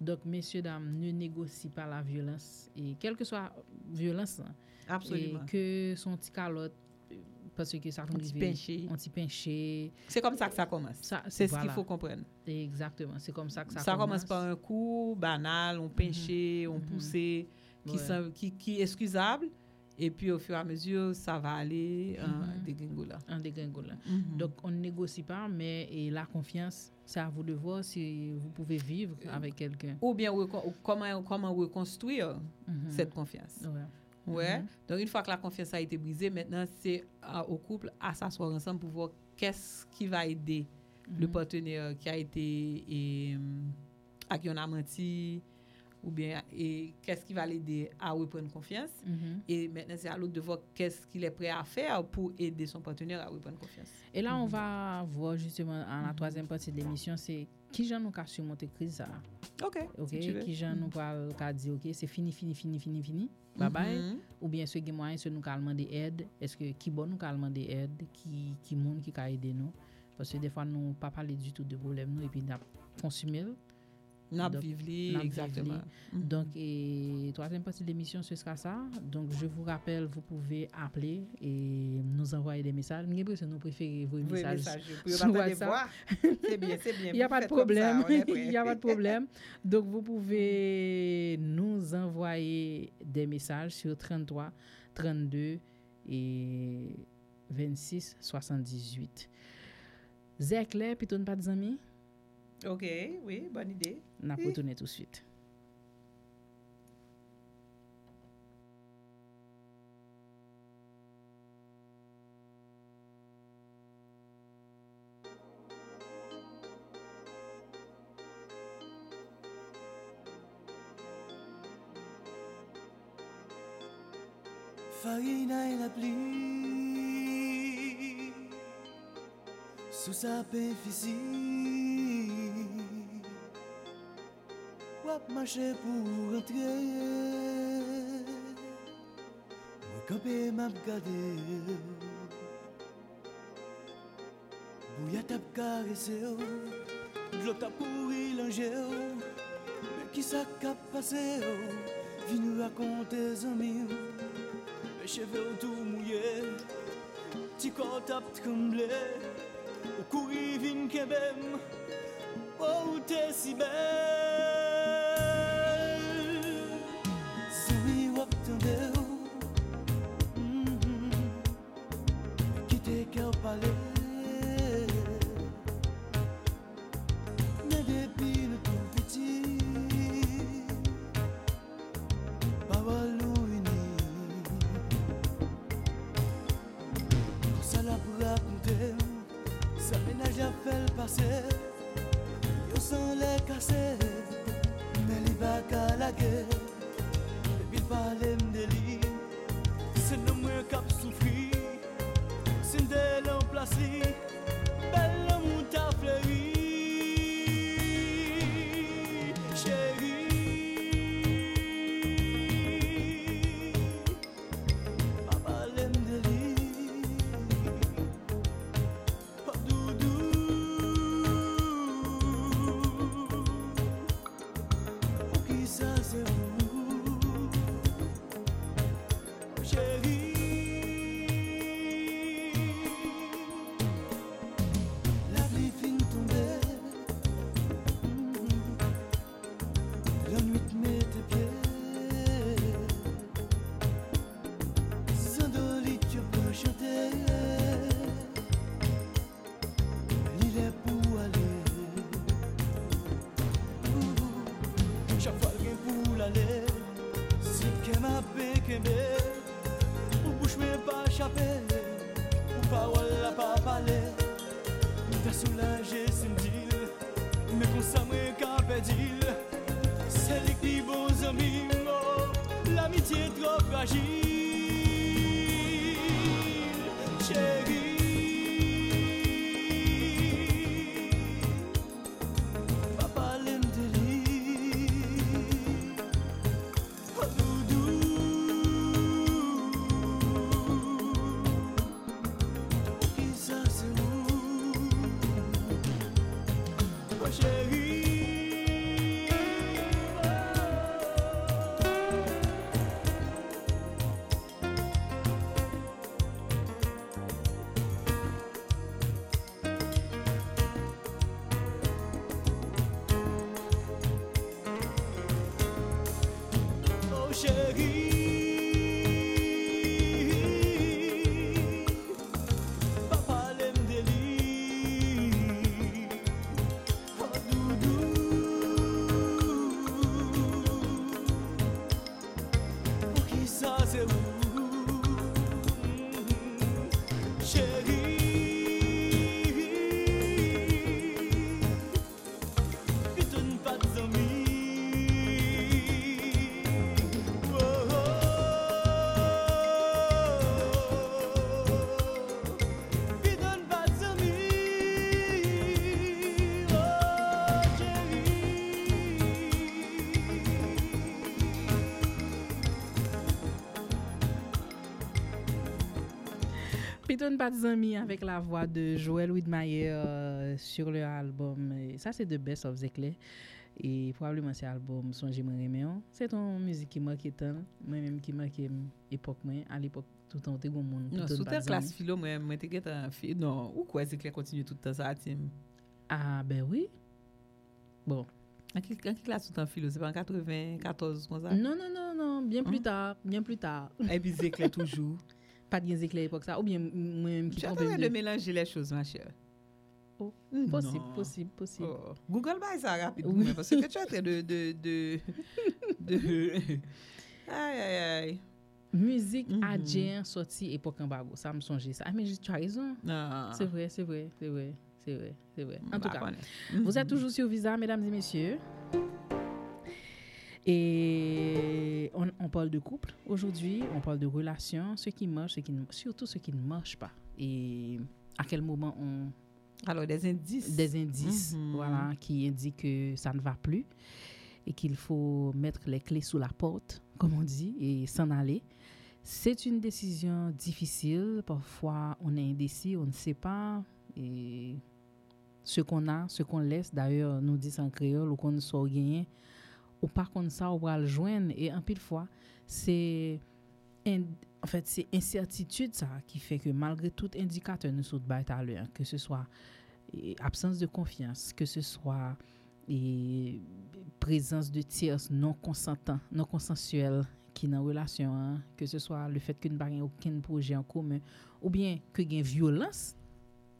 Donc, messieurs, dames, ne négocie pas la violence. Et quelle que soit la violence, absolument. Et que son petit calotte, parce que ça on t'y pinché. C'est comme ça que ça commence. C'est ce qu'il faut comprendre. Exactement, c'est comme ça que ça commence. Ça commence par un coup banal, on pinché, on poussé, qui est excusable. Et puis, au fur et à mesure, ça va aller en dégringolant. Donc, on ne négocie pas, mais la confiance, c'est à vous de voir si vous pouvez vivre avec quelqu'un. Ou bien, comment reconstruire cette confiance. Donc, une fois que la confiance a été brisée, maintenant, c'est au couple à s'asseoir ensemble pour voir qu'est-ce qui va aider le partenaire qui a été ak yon a menti, ou bien, et qu'est-ce qui va l'aider à reprendre confiance? Mm-hmm. Et maintenant, c'est à l'autre de voir qu'est-ce qu'il est prêt à faire pour aider son partenaire à reprendre confiance. Et là, on va voir justement en la troisième partie de l'émission, c'est qui j'en nous a surmonté crise ça. OK. OK. Si qui j'en nous a dit, OK, c'est fini. Bye bye. Mm-hmm. Ou bien, ceux qui moyen, ceux nous a demandé aide. Est-ce que qui bon nous a demandé aide? Qui monde qui a aidé nous? Parce que des fois, nous pas parler du tout de problème nous et puis nous consommer. Vivre, exactement. Donc, et troisième partie de l'émission, ce sera ça. Donc, je vous rappelle, vous pouvez appeler et nous envoyer des messages. Nous préférons vos messages. Sur WhatsApp. C'est bien. Il n'y a pas de problème. Donc, vous pouvez nous envoyer des messages sur 33 32 et 26 78. Zèklè, puis tu n'as pas des amis? OK, oui, bonne idée. On va retourner tout de suite. Farina et la pluie sous sa périphérie. Wap marcher pour rentrer, moi camper m'a gardé, bouya tap caressé, l'eau tap pourri langer, mais qui ça cap passé, viens nous raconter des amis, mes cheveux tout mouillés, petit corps tap tremblé, au courri vin kebem, oh t'es si belle. Chérie, tu n'as pas de amis. Python pas d'amis avec la voix de Joel Widmaier sur leur album. Et ça, c'est The Best of Zèklè. Et probablement, c'est album Songe M'Reméon. C'est ton musique qui marque tant, moi-même qui marque époque, moi, à l'époque, tout le temps, t'es monde. Non, sous ta classe philo, moi, t'es un fille. Non, ou quoi, Zèklè continue tout le temps, ça, Tim? Ah, ben oui. Bon. En quelle classe tout en philo? C'est pas en 94, comme ça? Non, bien plus tard. Et puis Zèklè toujours. Pas de Zèklè époque ça, ou bien moi-même qui comprends. J'attendais de mélanger les choses, ma chère. Oh, possible. Oh. Google by ça rapidement, oui. Parce que tu as Aïe. Musique adjien sortie époque embargo, ça me songeait ça. Ah, mais tu as raison. Ah. C'est vrai. En tout cas, vous êtes toujours sur Visa, mesdames et messieurs. Et on parle de couple aujourd'hui, on parle de relations, ce qui marche, surtout ce qui ne marche pas. Et à quel moment on... Alors, des indices, voilà, qui indiquent que ça ne va plus et qu'il faut mettre les clés sous la porte, comme on dit, et s'en aller. C'est une décision difficile. Parfois, on est indécis, on ne sait pas. Et ce qu'on a, ce qu'on laisse, d'ailleurs, nous dit en créole, ou qu'on ne soit gagné, ou pas comme ça, on va le joindre. Et en pile fois, c'est incertitude ça qui fait que malgré tout indicateur nous sommes bas à l'heure, que ce soit absence de confiance, que ce soit présence de tiers non consensuels qui dans relation, hein, que ce soit le fait que nous n'avons aucun projet en commun, ou bien que gain violence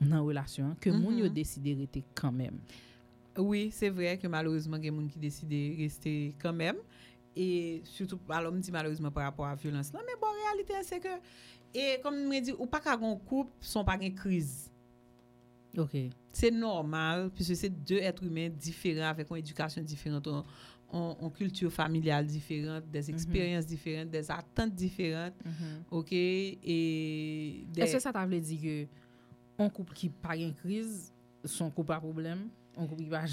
dans relation, que moun yo décidé rester quand même. Oui, c'est vrai que malheureusement gain moun qui décidé rester quand même. Et surtout alors me dit malheureusement par rapport à la violence là, mais bon réalité c'est que et comme me dit ou pas qu'à gon couple sont pas une crise. OK, c'est normal puisque c'est deux êtres humains différents avec une éducation différente, une culture familiale différente, des expériences différentes, des attentes différentes. OK, et des... Est-ce que ça t'a veut dire que un couple qui pas une crise, son couple pas problème, un couple qui pas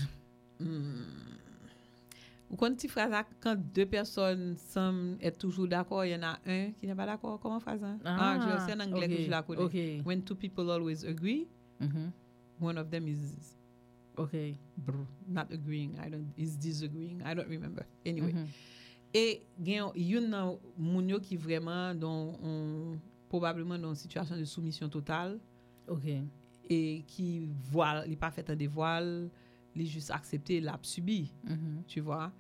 Ou quand tu phrases quand deux personnes sont toujours d'accord, il y en a un qui n'est pas d'accord. Comment phrase? Je sais en anglais que je la connais. Okay. When two people always agree, one of them is not agreeing. Is disagreeing. I don't remember. Anyway. Et il y a mounio qui vraiment probablement dans une situation de soumission totale. Et qui voile, il pas fait un dévoile. Les juste accepter l'a subi, tu vois.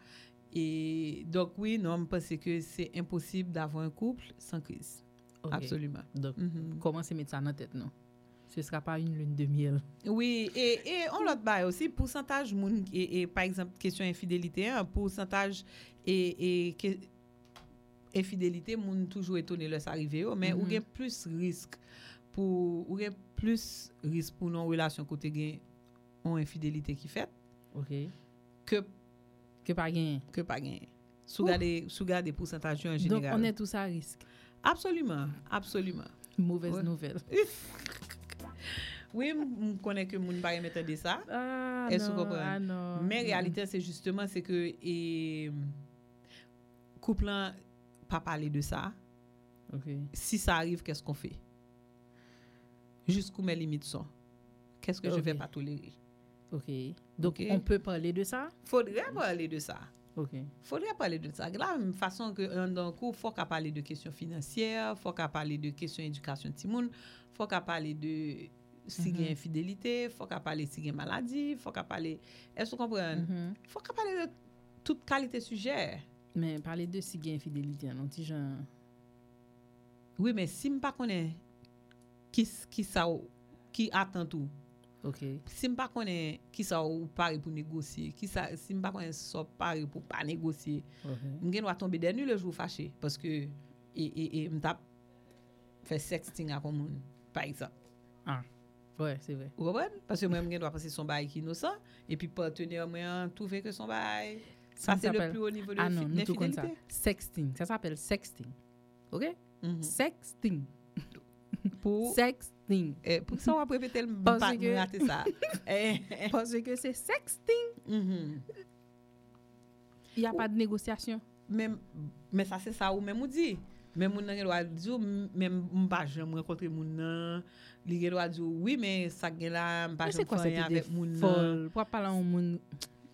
Et donc oui, non, parce que c'est impossible d'avoir un couple sans crise. Okay. Absolument. Donc comment se mettre ça dans la tête, non? Ce sera pas une lune de miel. Oui, et on l'autre bail aussi pourcentage moun et par exemple question infidélité, un pourcentage et infidélité moun toujours étonné leur arrivée, mais ou gen plus risque pour non relation côté gain ont infidélité qui fait que pas gain sous garder pourcentage en général. Donc on est tous à risque. Absolument. Mauvaise nouvelle. Oui, on connaît que moun pas mettre de ça. Ah non. Mais réalité c'est justement c'est que couple pas parler de ça. OK. Si ça arrive, qu'est-ce qu'on fait? Jusqu'où mes limites sont? Qu'est-ce que je vais pas tolérer? OK. Donc, on peut parler de ça? Faudrait parler de ça. De la même façon que dans le cours, il faut qu'on parle de questions financières, il faut qu'on parle de questions d'éducation de timoun, il faut qu'on parle de si il y a infidélité, il faut qu'on parle si il y a maladie, il faut qu'on parle... Est-ce que vous comprenez? Il faut qu'on parle de toute qualité sujet. Mais parler de si il y a infidélité, non? Oui, mais si je ne connais pas qui attend tout. Okay. Si m'pa connais qui ça ou paré pour négocier, qui ça si m'pa connais ça paré pour pas négocier. M'gen doit tomber des nuits le jour fâché parce que et m'tap fait sexting à commune par exemple. Ah. Ouais, c'est vrai. Vous comprenez? Parce que moi m'gen doit passer son bail qui innocent et puis partenaire moi trouver que son bail ça c'est le plus haut niveau de l'infidélité. Sexting, ça s'appelle sexting. OK? Sexting. Pour sexting. Pour ça, on va répéter le mot. Parce que c'est sexting. Il n'y a pas de négociation. Mais ça, c'est ça où même on dit. Même moun nan gen droit di même m pa jam rencontre moun nan, li gen droit di oui mais ça gen la m pa jam faire avec moun nan. Pour parler en moun.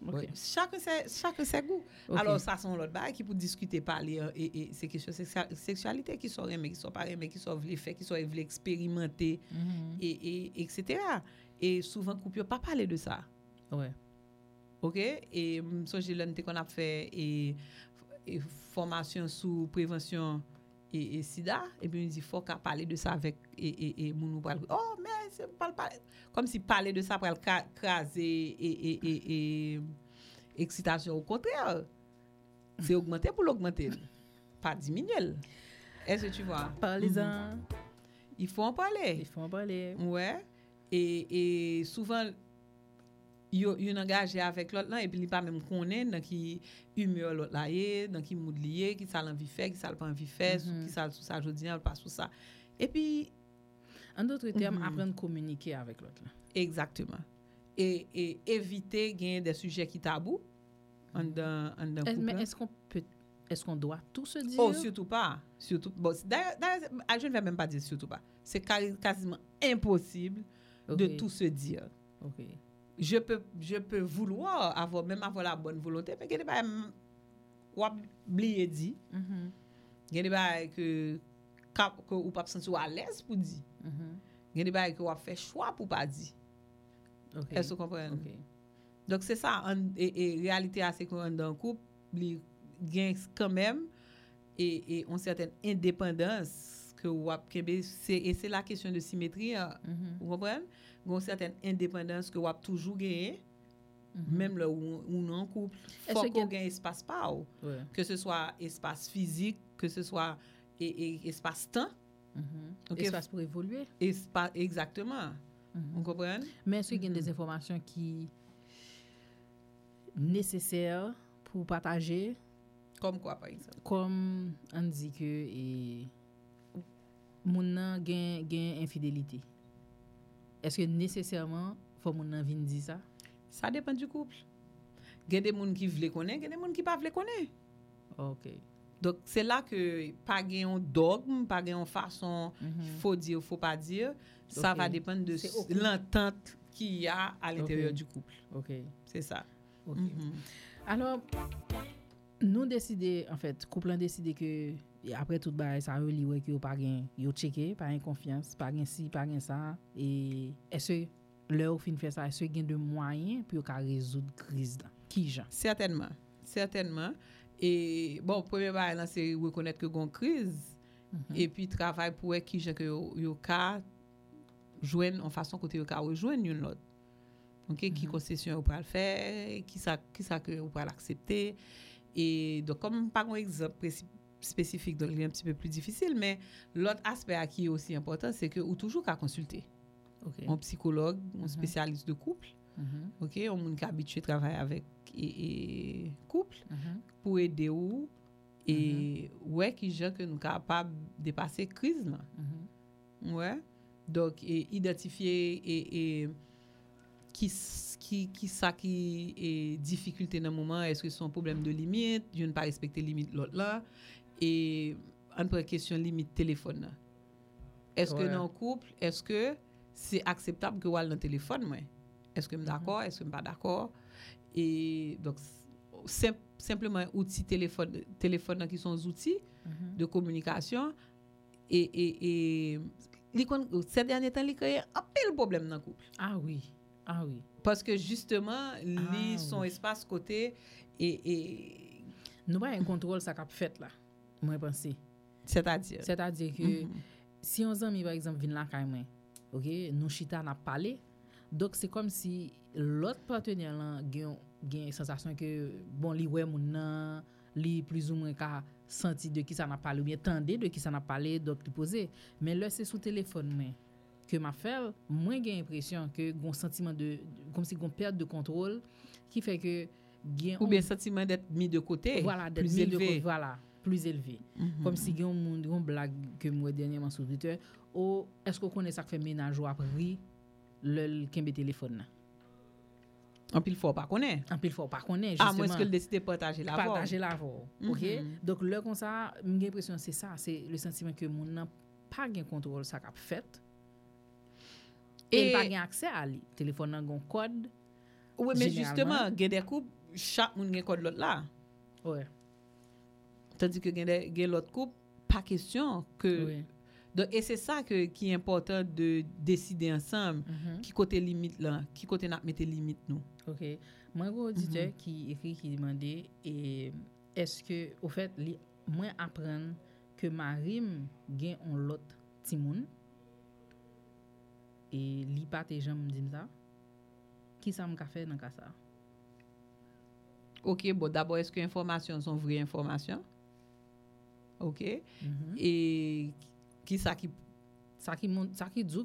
Okay. Chacun ses goûts. Okay. Alors ça sont l'autre bail qui pour discuter parler et c'est question sexualité qui sont aimés, qui sont pas aimés, qui sont vle fait, qui sont vle expérimenter et etc. Et souvent coupure pas parler de ça. Ouais. OK et so j'ai l'année qu'on a fait et formation sous prévention et sida et puis on dit faut qu'on parler de ça avec et mon nous parle oh mais c'est pas comme si parler de ça pour craser et excitation au contraire c'est augmenter pour l'augmenter pas diminuer est-ce que tu vois parlez-en il faut en parler ouais et souvent yo engagé avec l'autre là et puis il pas même connaît dans qui humeur l'autre là dans qui mood lié qui ça l'envie faire qui ça pas envie faire qui ça sous ça jodi pas sous ça et puis en d'autres termes apprendre communiquer avec l'autre là exactement et éviter gain des sujets qui tabou en dans couple mais est-ce qu'on doit tout se dire oh surtout pas bon d'ailleurs je ne vais même pas dire surtout pas c'est quasiment impossible de tout se dire OK. Je peux vouloir avoir la bonne volonté mais qu'elle pas oublier dit qu'elle pas que ou pas sentir à l'aise pour dire qu'elle pas que ou faire choix pour pas dire est-ce que vous comprenez donc c'est ça et réalité assez qu'on dans couple il gagne quand même et une certaine indépendance que ou c'est la question de symétrie vous comprenez une certaine indépendance que vous avez toujours gagné, même là où on est en couple. Il faut qu'on gagne espace pas, que ce soit espace physique, que ce soit espace-temps. Okay. Espace pour évoluer. Exactement. Vous comprenez? Mais est-ce qu'il y a des informations qui sont nécessaires pour partager? Comme quoi, par exemple? Comme on dit que mon a gagne infidélité. Est-ce que nécessairement faut mon envie de dire ça? Ça dépend du couple. Il y a des gens qui veulent connaître, il y a des gens qui ne veulent pas connaître. OK. Donc c'est là que pas gain un dogme, pas gain une façon faut dire, faut pas dire, ça va dépendre de l'entente qu'il y a à l'intérieur du couple. OK. C'est ça. OK. Alors nous décider en fait, couple a décidé que et après tout bail ça relie ouais que pas gain yo checker pas gain confiance pas gain si pas gain ça et est-ce leur fin faire ça est-ce gain de moyens pour qu'a résoudre crise là qui Jean certainement et bon premier bail là c'est reconnaître que gon crise et puis travail pour qui Jean que yo ka joindre en façon côté yo ka rejoindre une autre OK qui concession ou pas le faire qui ça que ou pas l'accepter et donc comme par exemple spécifique donc il est un petit peu plus difficile mais l'autre aspect qui est aussi important c'est que ou toujours qu'à consulter un psychologue un spécialiste de couple OK on monde qui habitué travailler avec et couple pour aider ou et ouais qui gens que nous capable dépasser crise là ouais donc identifier et qui ça qui est difficulté dans moment est-ce que c'est un problème de limite je ne pas respecter limite l'autre là et on peut question limite téléphone là. Est-ce que dans couple est-ce que c'est acceptable que on le téléphone moi est-ce que je suis d'accord est-ce que je suis pas d'accord et donc simplement outils téléphone qui sont outils de communication et ces derniers temps il crée un pile problème dans couple ah oui parce que justement ils sont espace côté et nous pas un contrôle ça cap fait là moi penser c'est-à-dire que si on ami par exemple vient là chez moi OK nous chita n'a parlé donc c'est comme si l'autre partenaire là gagne sensation que bon li ouais mon nan li plus ou moins ka senti de qui ça n'a parlé ou bien tendé de qui ça n'a parlé donc li poser mais là c'est sous téléphone moi que m'a fait moins gagne impression que gon sentiment de comme si gon perte de contrôle qui fait que ou bien sentiment d'être mis de côté voilà d'être mis élevé. De côté voilà plus élevé comme si il y a une blague que moi dernièrement sur Twitter oh est-ce qu'on connaît ça que fait ménage ou après le kimbe téléphone là En pile fort pas connaît. En pile fort pas connaît justement. À moins que le décide partager la voix. OK? Donc là comme ça, j'ai l'impression c'est ça, c'est le sentiment que mon n'a pas gain contrôle ça qu'a fait. Et pas gain accès à lui. Téléphone n'a gon code. Oui, mais justement, gain des coupes, chaque monde gain code l'autre là. Ouais. Tandis que gain l'autre coupe, pas question que oui. Donc, et c'est ça que, qui est important de décider ensemble, qui côté limite là, qui côté n'a mettre limite nous. OK. Moi gros auditeur qui écrit qui demandait et est-ce que au fait moi apprendre que Marim gagne on l'autre timoun et li pas tes jambes dit ça. Qui ça me ka faire dans cas ça? OK, bon d'abord est-ce que informations sont vraies informations? OK. Et qui dit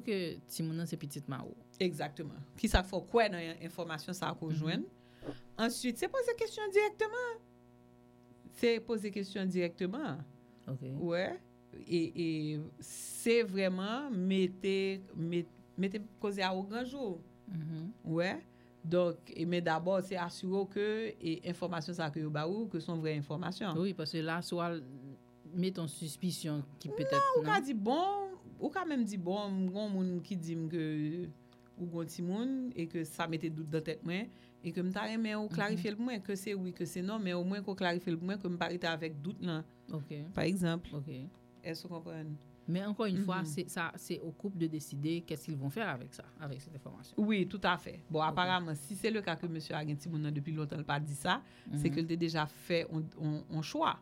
que Timoun c'est petite Mao. Exactement. Qui ça faut quoi dans information ça qu'on joindre. Ensuite, c'est poser question directement. OK. Ouais. Et c'est vraiment mettez causer à au grand jour. Ouais. Donc mais d'abord c'est assurer que information ça que baou que sont vraies informations. Oui, parce que là soit mettons suspicion qui peut-être non, ou ka dit bon, ou ka même dit bon, gon moun qui dit que ou gon ti moun et que ça mettait doute dans tête moi et que m'ta remen ou clarifier le moins que c'est oui que c'est non mais au moins qu'on clarifie le moins que me parité avec doute là. OK. Par exemple. OK. Est-ce que vous comprenez? Mais encore une fois, c'est ça c'est au couple de décider qu'est-ce qu'ils vont faire avec ça, avec cette information. Oui, tout à fait. Bon, apparemment, si c'est le cas que monsieur a gen ti moun depuis longtemps pas dit ça, c'est que il a déjà fait un choix.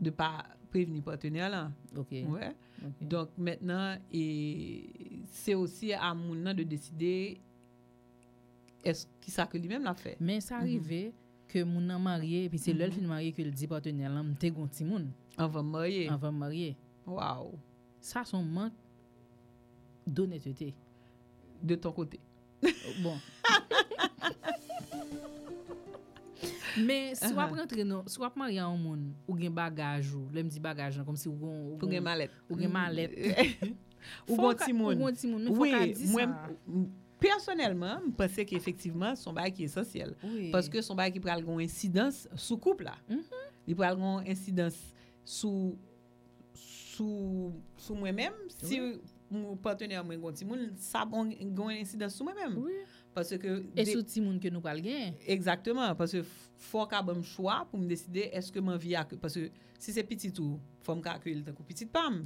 De pas prévenir partenaire là. Okay. Ouais. Okay. Donc maintenant et c'est aussi à mon de décider est-ce qui ça que lui-même l'a fait. Mais ça arrivé que mon an marié et puis c'est l'autre fin marié que le dit partenaire là m'était gon ti moun avant marier. Waouh. Ça son manque d'honnêteté de ton côté. Bon. Mais soit rentrer non soit marier un monde ou gen bagage ou l'aime dit bagage comme si ou gen mallette ou bon ti moun oui moi personnellement je pensais qu'effectivement son bail qui est essentiel parce que son bail qui pral gon incidence sous couple là il pral gon incidence sous moi-même si mon partenaire moi gon ti moun ça gon incidence sous moi-même parce que et sous ti moun que nous pral gen exactement parce que faut qu'a bon choix pour me décider est-ce que m'envie parce que si c'est petit tout faut me calculer tant que petite pam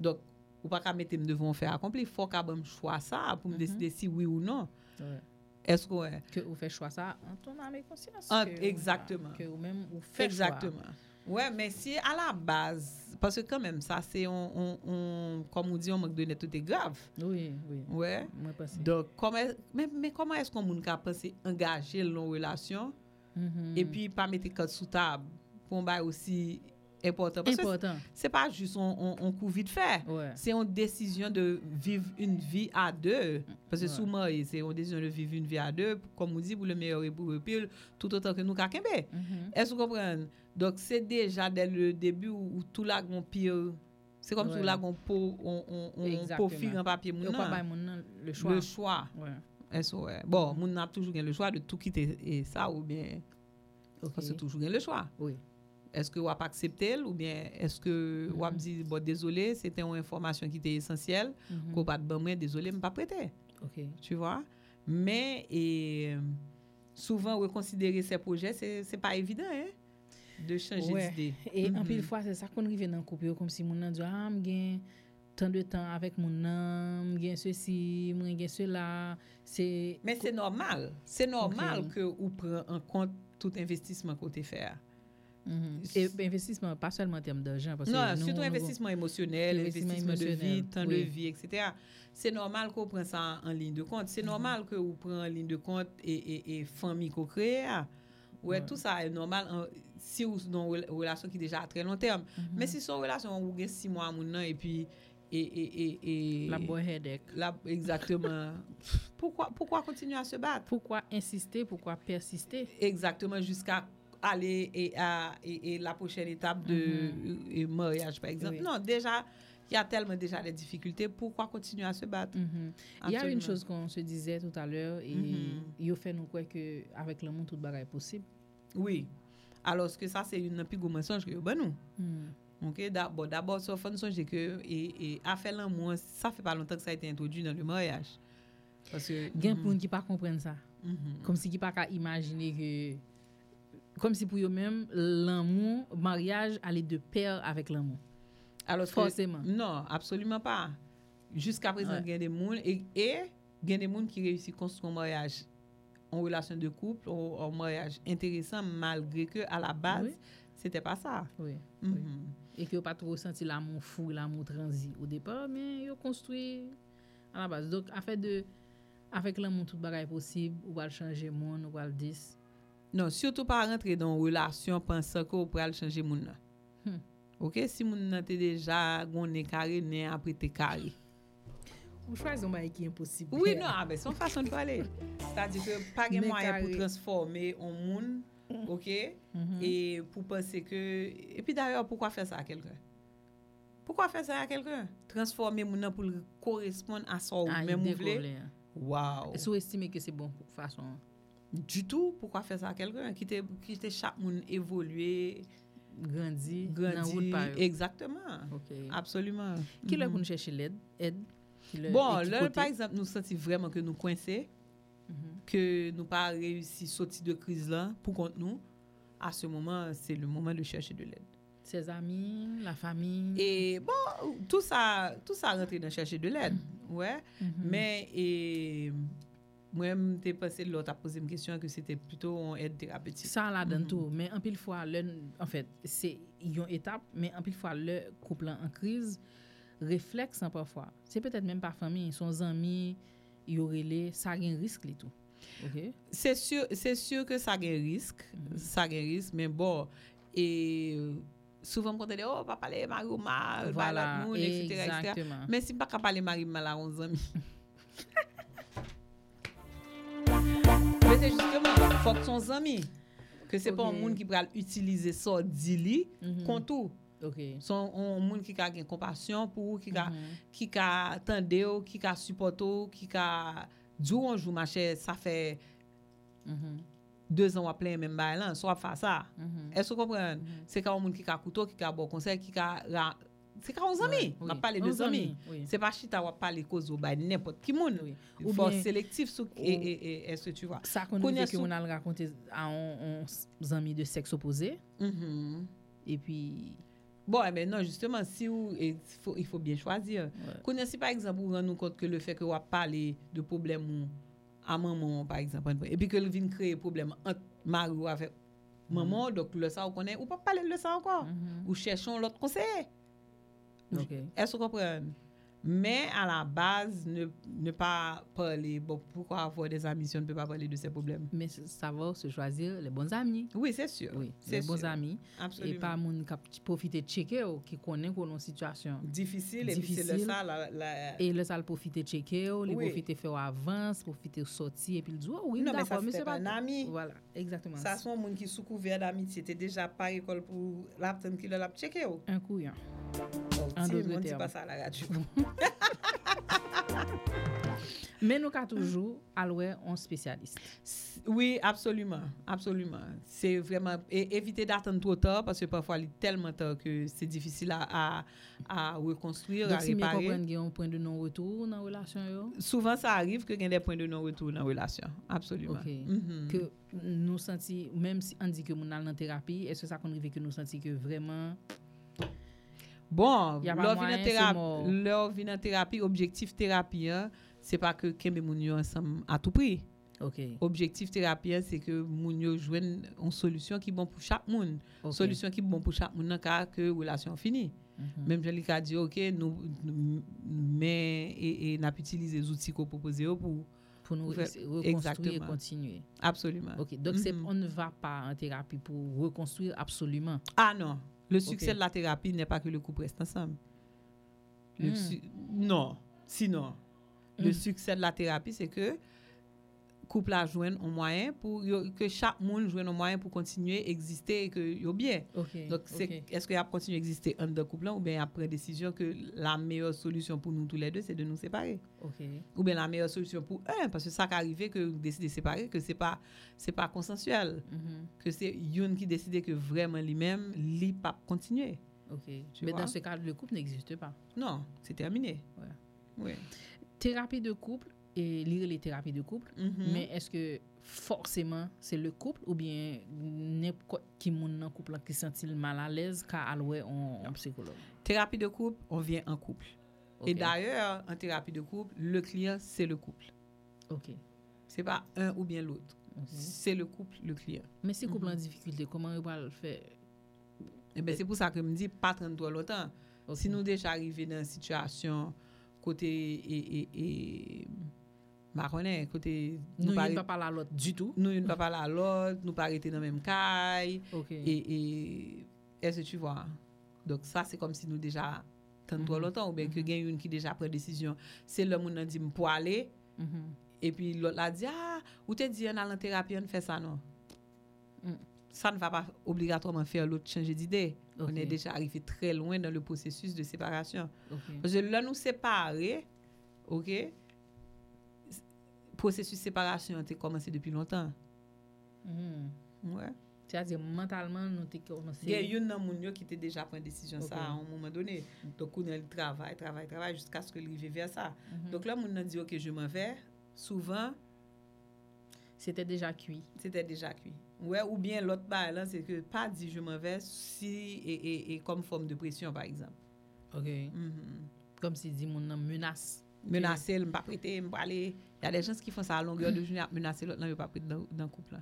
donc ou pas qu'à mettre me devant faire accompli faut qu'a bon choix ça pour me décider si oui ou non est-ce que vous faites choix ça en ton âme et conscience exactement que vous même vous faites exactement choix. Ouais mais si à la base parce que quand même ça c'est on comme on dit on manque de netteté grave ouais donc comment est-ce qu'on moun ka penser engager long relation et puis pas mettre code sous table pour un bail aussi important parce que c'est pas juste on coup vite fait c'est une décision de vivre une vie à deux parce que souvent c'est une décision de vivre une vie à deux comme on dit pour le meilleur et pour le pire tout autant que nous kakembe est-ce que vous comprenez donc c'est déjà dès le début où tout là gon pire c'est comme tout là gon on profite en papier mon le choix bon, on a toujours le choix de tout quitter et ça ou bien parce que toujours le choix. Oui. Est-ce que on a pas accepté ou bien est-ce que on a dit bon désolé, c'était une information qui était essentielle, qu'on pas bon moi désolé, me pas prêter. OK. Tu vois? Mais et souvent reconsidérer ces projets, c'est pas évident hein de changer d'idée. Et en pile fois c'est ça qu'on arrive dans couple comme si mon nan dit ah me gain tant de temps avec mon âme, gain ceci, moi gain cela, c'est mais c'est normal que ou prend en compte tout investissement que tu faire. Et investissement pas seulement en termes d'argent parce que surtout investissement émotionnel, investissement de vie, temps de vie, etc. C'est normal qu'on prend ça en ligne de compte, c'est normal que ou prend en ligne de compte et famille qu'on crée. Ouais, tout ça est normal si ou dans relation qui déjà à très long terme. Mais si son relation ou gain 6 mois mon an et puis et la bonne headache. Exactement. Pourquoi continuer à se battre? Pourquoi insister? Pourquoi persister? Exactement jusqu'à aller à la prochaine étape de mariage par exemple. Oui. Non, déjà il y a tellement déjà des difficultés, pourquoi continuer à se battre? Il y a une chose qu'on se disait tout à l'heure, et il fait nous croire qu'avec le monde, tout le est possible. Oui. Alors que ça, c'est une plus gros mensonge que ben nous. Ok, d'abord, ça fait songer que et à faire l'amour, ça fait pas longtemps que ça a été introduit dans le mariage. Parce que gain pour qui pas comprendre ça. Comme si qui pas qu'à imaginer que comme si pour eux même l'amour, mariage allait de pair avec l'amour. Alors forcément. Non, absolument pas. Jusqu'à présent, il y a des monde et il y a des monde qui réussissent à construire un mariage en relation de couple, en mariage intéressant malgré que à la base, c'était pas ça. Oui. Et que pas trop senti l'amour fou, l'amour transi au départ, mais ils construit à la base. Donc, avec l'amour, tout bagaille possible, ou va changer monde, ou va le dire. Non, surtout pas rentrer dans une relation pensant qu'on peut changer monde. OK, si monde n'a déjà gonné carré, né après t'es carré. On choisit un bail qui est impossible. Oui, non, mais son façon de parler. C'est-à-dire que pas de moyen pour transformer un monde, OK, et pour penser que... Et puis d'ailleurs, pourquoi faire ça à quelqu'un? Pourquoi faire ça à quelqu'un? Transformer mon nom pour correspondre à son même voulez. Waouh. Sous-estimer que c'est bon pour façon. Du tout, pourquoi faire ça à quelqu'un? Quitter chaque monde évoluer, grandir. Exactement. Okay. Absolument. Qui l'a qu'on cherche l'aide? Bon, là, par exemple, nous sentis vraiment que nous coincés, que nous pas réussi sortir de crise là pour contre nous. À ce moment, c'est le moment de chercher de l'aide. Ses amis, la famille. Et bon, tout ça rentre dans chercher de l'aide, Mais moi-même, t'ai passé l'autre à poser une question que c'était plutôt une aide thérapeutique. Ça là dans tout, mais en pile fois, en fait, c'est une étape, mais en pile fois le couple en crise. Réflexe parfois c'est peut-être même par famille son ami il aurait les ça a un risque et tout. OK, c'est sûr que ça a un risque, mais bon, et souvent quand on dit oh papa les mari mal voilà nous etc. mais si pas capable les mari mal à 11 amis mais c'est justement faut que son ami que c'est pas un monde qui va utiliser ça dili contre tout. Okay. Son un monde qui a une compassion pour qui a tendé ou qui a supporté ou qui a dit un jour ma chère ça fait 2 ans à plein même bail là soit faire ça. Est-ce que vous comprenez? C'est quand un monde qui a couteau qui a bon conseil qui a c'est quand on amis, on parle des amis. C'est pas chita on parle des causes ou bail n'importe qui monde. Ou faut sélectif sur et est-ce que tu vois ça qu'on dit qu'on a raconté à un amis de sexe opposé. Et puis bon, mais non, justement, si vous, il faut bien choisir. Connaissez par exemple, vous rendez compte que le fait que vous parlez de problèmes à maman, par exemple, et puis que vous venez créer problème entre mari ou avec maman, donc le ça, vous connaissez, ou pas parler de ça encore. Ou cherchons l'autre conseiller. Est-ce que vous comprenez? Mais à la base, ne pas parler. Bon, pourquoi avoir des amis si on ne peut pas parler de ces problèmes? Mais savoir se choisir les bons amis. Oui, c'est sûr. Oui, c'est les bons amis. Absolument. Et pas moun qui profite de checker ou qui connaît une situation difficile. Et puis c'est le ça. Et le ça, profite de checker, il profite de faire avance, profite de sortir, et puis il dit, oh oui, non, d'accord, mais c'est pas un ami. Voilà, exactement. Ça, c'est un monde qui sous couvert d'amitié. C'était déjà pas école pour l'apprendre qu'il a checké. Un couillon. Mais nous avons toujours alloué un spécialiste. Oui, absolument. C'est vraiment éviter d'attendre trop tard parce que parfois il est tellement tard que c'est difficile à reconstruire, donc, à réparer. Donc si vous comprenez un point de non-retour dans la relation? Souvent ça arrive que y a des points de non-retour dans la relation. Absolument. Okay. Que nous sentons, même si on dit que nous allons en thérapie, est-ce que ça arrive que nous sentons que vraiment... Bon, leur vie en thérapie, objectif thérapie, c'est pas que Kembe Mounio ensemble à tout prix. OK. Objectif thérapie, c'est que Mounio joigne une solution qui est bon pour chaque monde. Okay. Solution qui est bon pour chaque monde car que relation finie. Même Jean-Luc a dit OK, nous mais et n'a utilisé les outils qu'on proposait pour nous reconstruire et continuer. Absolument. OK, donc on ne va pas en thérapie pour reconstruire absolument. Ah non. Le succès de la thérapie n'est pas que le couple reste ensemble. Non, sinon, le succès de la thérapie, c'est que couple la joindre un moyen pour que chaque monde joigne un moyen pour continuer exister et que yo bien. Okay, donc okay. Est-ce qu'il y a continuer exister un de couple ou bien après décision que la meilleure solution pour nous tous les deux c'est de nous séparer. Okay. Ou bien la meilleure solution pour un parce que ça qui arrive que décider de séparer que c'est pas consensuel. Mm-hmm. Que c'est une qui décide que vraiment lui-même lui pas continuer. OK. Tu mais vois? Dans ce cas le couple n'existe pas. Non, c'est terminé. Ouais. Ouais. Thérapie de couple et lire les thérapies de couple, mm-hmm. mais est-ce que forcément c'est le couple ou bien n'importe qui monde dans couple qui sent-il mal à l'aise car alloué en psychologue. Thérapie de couple, on vient en couple. Okay. Et d'ailleurs, en thérapie de couple, le client c'est le couple. OK. C'est pas un ou bien l'autre. Okay. C'est le couple, le client. Mais si couple mm-hmm. en difficulté, comment on va le faire? Eh ben c'est pour ça que me dit pas 33 longtemps. Okay. Si nous déjà arrivé dans une situation côté et Marronnet, côté nous ne parlons pas la l'autre du tout. Nous ne parlons pas la l'autre, nous ne parlons pas dans même caille. Okay. Et est-ce que tu vois? Donc ça c'est comme si nous déjà tant trop longtemps ou bien que gagne une qui déjà prend décision. C'est le monde dit pour aller et puis l'autre la dit ah ou te dit on a en thérapie on fait ça non. Mm. Ça ne va pas obligatoirement faire l'autre changer d'idée. Okay. On est déjà arrivé très loin dans le processus de séparation. Okay. Parce que là nous séparer, OK? Processus de séparation a commencé depuis longtemps. Mm-hmm. Ouais. C'est-à-dire mentalement, nous avons commencé. Il y a une personne qui était déjà pris une décision okay. ça à un moment donné. Donc, on a le travail jusqu'à ce que arrive vers ça. Mm-hmm. Donc, là, on a dit, OK, je m'en vais. Souvent, c'était déjà cuit. Ouais, ou bien l'autre balance, c'est que pas dit je m'en vais si et comme forme de pression, par exemple. OK. Mm-hmm. Comme si dit mon nom menace. Menacer, ne pas prêter, ne pas aller. Il y a des gens qui font ça à longueur de journée, menacer l'autre, ne pas prêter dans le couple.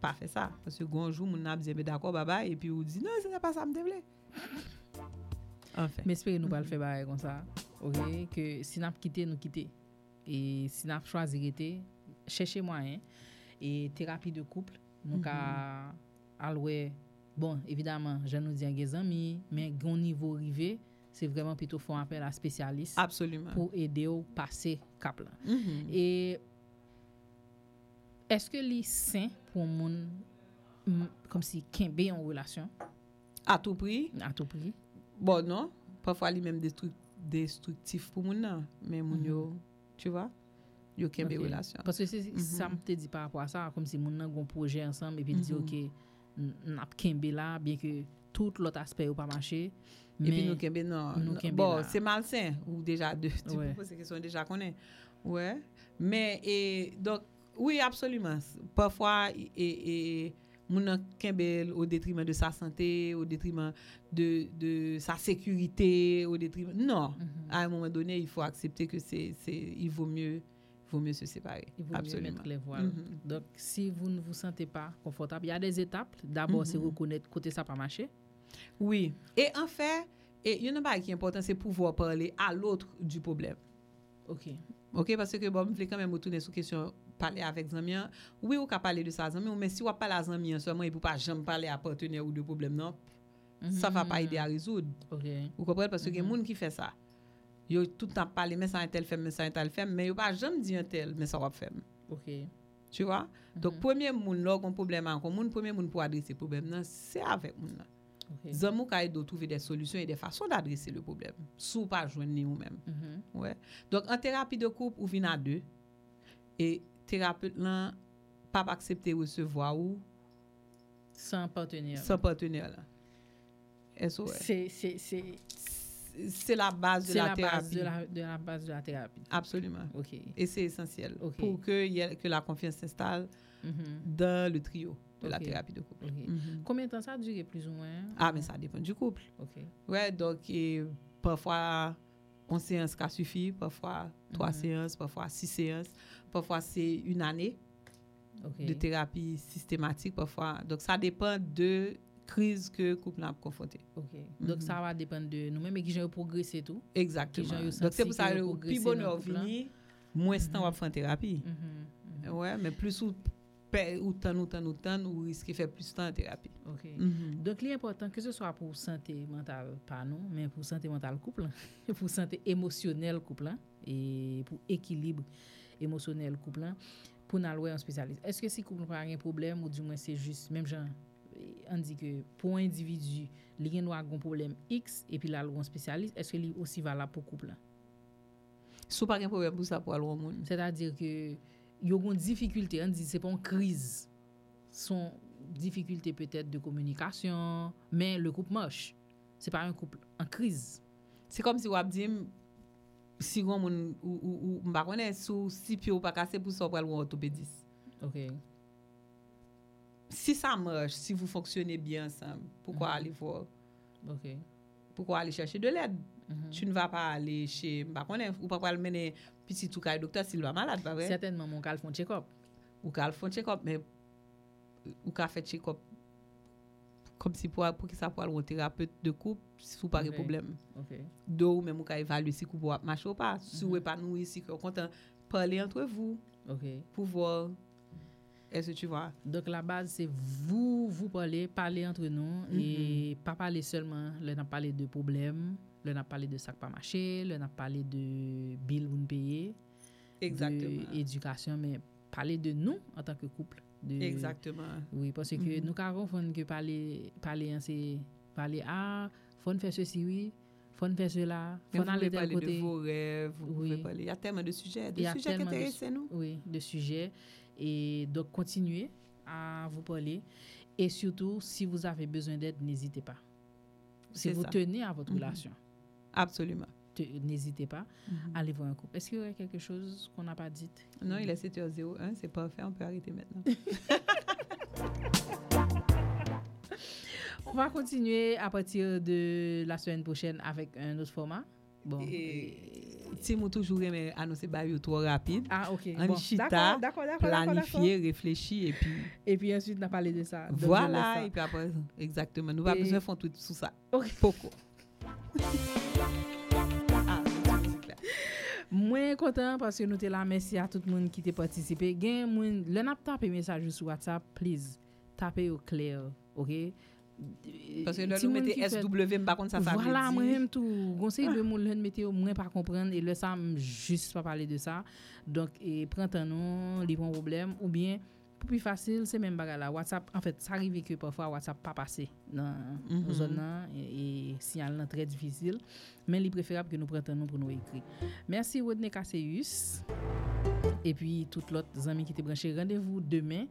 Pas fait ça. Parce que un jour, mon âme dit, d'accord, bye-bye, et puis on dit, non, ce n'est pas ça, me déplaît. Enfin. Mais espérez-nous pas le faire comme ça. OK? Que si nous quittons, nous quittons. Et si nous choisissons, cherchez-moi. Hein? Et thérapie de couple, nous avons alloué. Bon, évidemment, je nous dis des amis, mais au niveau rivé, c'est vraiment plutôt font appel à spécialiste. Absolument. Pour aider au passer cap là. Mm-hmm. Et est-ce que les sains pour moun comme si kembe en relation à tout prix bon non parfois lui même destructif pour moun nan mais moun yo tu vois yo kembe okay. relation parce que c'est, ça me te dit par rapport à ça comme si moun nan gon projet ensemble et puis dit OK n'a kembe là bien que tout l'autre aspect ou pas marché. Et puis nous kembe non bon c'est malsain ou déjà de tu proposes ces questions déjà connaît ouais mais et donc oui absolument parfois et mon kembe au détriment de sa santé au détriment de sa sécurité au détriment non à un moment donné il faut accepter que c'est il vaut mieux se séparer. Il vaut absolument. Mieux mettre les voiles. Mm-hmm. Donc, si vous ne vous sentez pas confortable, il y a des étapes. D'abord, c'est reconnaître côté ça pas marché. Oui. Et en fait, il y en a pas qui est important, c'est pouvoir parler à l'autre du problème. OK, parce que bon, je voulais quand même retourner sur question parler avec Zamien. Oui, on peut parler de ça, Zamien, mais si on parle à Zamien seulement, il ne peut pas jamais parler à partenaire ou de problème, non. Ça ne va pas aider à résoudre. OK. Vous comprenez? Parce que y a des gens qui font ça. Yo tout le temps parler mais ça un tel fait mais yo pas jamais dit un tel mais ça va faire. OK. Tu vois? Donc premier moun log on problème en commun, premier moun pour adresser problème là, c'est avec moun là. OK. Zamou ka aider trouver des solutions et des façons d'adresser le problème. Sou pas joindre ni ou même. Ouais. Donc en thérapie de couple ou vin à deux et thérapeute là pas accepter recevoir ou sans partenaire là. SOS. C'est la base de la thérapie. De la base de la thérapie. Absolument. OK. Et c'est essentiel pour que la confiance s'installe dans le trio de la thérapie de couple. Okay. Mm-hmm. Combien de temps ça a duré plus ou moins? Ah, mais ça dépend du couple. OK. Ouais, donc parfois, 11 séances ça suffit, parfois 3 séances, parfois 6 séances, parfois c'est une année de thérapie systématique, parfois. Donc ça dépend de crise que couple n'a confronté. OK. Donc ça va dépendre de nous-mêmes et qui j'ai progressé tout. Exactement. Donc c'est pour ça le plus bonheur venir moins temps va faire thérapie. Ouais, mais plus ou tant ou risque faire plus temps en thérapie. OK. Mm-hmm. Donc l'important que ce soit pour santé mentale pas nous, mais pour santé mentale couple, pour santé émotionnelle couple et pour équilibre émotionnel couple. pour nous aller en spécialiste. Est-ce que si nous avons un problème ou du moins c'est juste même genre on dit que pour un individu, il y a un problème X et puis là un spécialiste, est-ce que lui aussi valable pour couple là? Si pas un problème pour ça pour aller au monde. C'est-à-dire que il y a une difficulté, on dit c'est pas une crise. Son difficulté peut-être de communication, mais le couple marche. C'est pas un couple en crise. C'est comme si on dit si on ou on pas connaît sous si puis on pas casser pour ça pour aller orthopédiste. OK. Si ça marche, si vous fonctionnez bien ensemble, pourquoi aller voir? OK. Pourquoi aller chercher de l'aide? Tu ne vas pas aller chez on pas connaît ou pas aller mener petit tout cas docteur s'il va malade, pas vrai? Certainement mon cas font check-up. Ou cas font check-up mais ou qu'a fait check-up comme si pour que ça pour aller au thérapeute de couple sous pas de problème. OK. D'où même ou qu'a évaluer si couple marche ou pas, si ou épanoui si que content parler entre vous. OK. Pour voir est-ce que tu vois. Donc la base c'est vous parler entre nous et pas parler seulement, on a parlé de problèmes, on a parlé de sac pas marché, on a parlé de bill ou payer. Exactement. De éducation mais parler de nous en tant que couple. Exactement. Oui, parce que nous avons fond que parler c'est parler faut faire ceci oui, faut faire cela, faut aller de l'autre côté. Vous pouvez parler de vos rêves, vous pouvez parler. Il y a tellement de sujets qui intéressent nous. Oui, de sujets et donc continuez à vous parler et surtout si vous avez besoin d'aide, n'hésitez pas. Si c'est vous tenez à votre relation. Absolument. N'hésitez pas à aller voir un couple. Est-ce qu'il y aurait quelque chose qu'on n'a pas dit? Non, il est 7h01, c'est parfait, on peut arrêter maintenant. On va continuer à partir de la semaine prochaine avec un autre format. Bon. Si vous toujours aimé annoncer Bayou trop rapide. Ah, OK. Bon. D'accord. Planifier, réfléchir et puis. Et puis ensuite, on a parlé de ça. Voilà, ça. Et puis après, exactement. Nous n'avons pas besoin de faire tout sur ça. OK. Pourquoi? Moi content parce que nous t'es là, merci à tout le monde qui t'est participé. Gain moun le n'a tapé message sur WhatsApp, please tapez au clair, OK? Parce que nous mettez SW par contre ça ça veut dire. Voilà, moi même tout conseil de monde le mettez moins pas comprendre et le ça juste pas parler de ça. Donc et prends ton nom, les bons problèmes ou bien pour plus facile c'est même bagarre là WhatsApp en fait ça arrive que parfois WhatsApp pas passer dans zone là et signal là très difficile mais il préférable que nous prenions pour nous écrire. Merci Rodney Casseus et puis toutes l'autres amis qui étaient branchés rendez-vous demain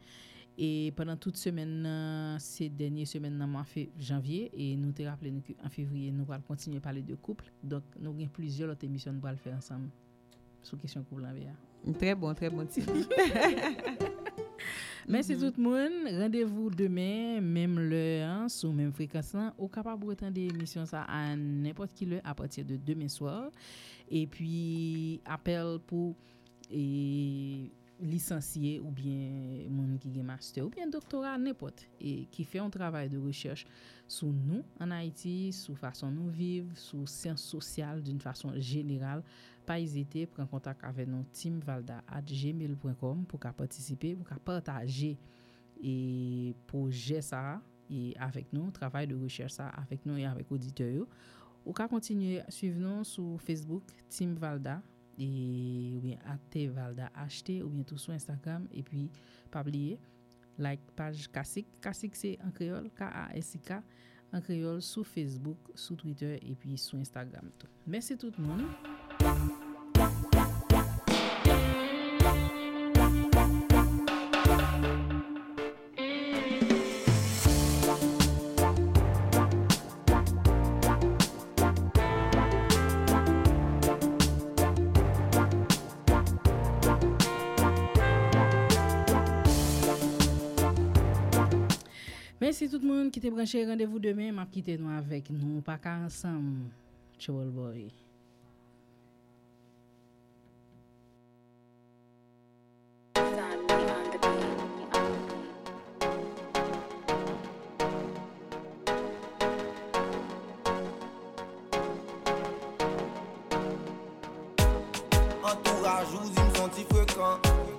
et pendant toute semaine ces dernières semaines dans janvier et nous te rappeler que en février nous allons continuer à parler de couple donc nous avons plusieurs autres émissions nous allons faire ensemble sur question couple là. Très bon type. Merci tout le monde. Rendez-vous demain, même l'heure, sous même fréquence. Au capable de retendre l'émission à n'importe qui à partir de demain soir. Et puis, appel pour licenciés ou bien monde qui est master ou bien doctorat, n'importe. Et qui fait un travail de recherche sur nous en Haïti, sur façon nous vivre, sur sciences sociales d'une façon générale. Pas hésiter, prendre contact avec notre team valda@gmail.com pour participer, pour partager et projet ça et avec nous, travail de recherche ça avec nous et avec auditeurs. Ou qu'à continuer suivre nous sur Facebook Team Valda et ou bien @valdaht ou bien tout sur Instagram et puis pas oublier like page Kasik c'est en créole Kasik en créole sur Facebook, sur Twitter et puis sur Instagram tout. Merci tout le monde. Merci tout le monde qui était branché. Rendez-vous demain. M'a quitté nous avec nous. Pas qu'à ensemble. Joel Boyer. Entourage, vous y me sentez fréquent.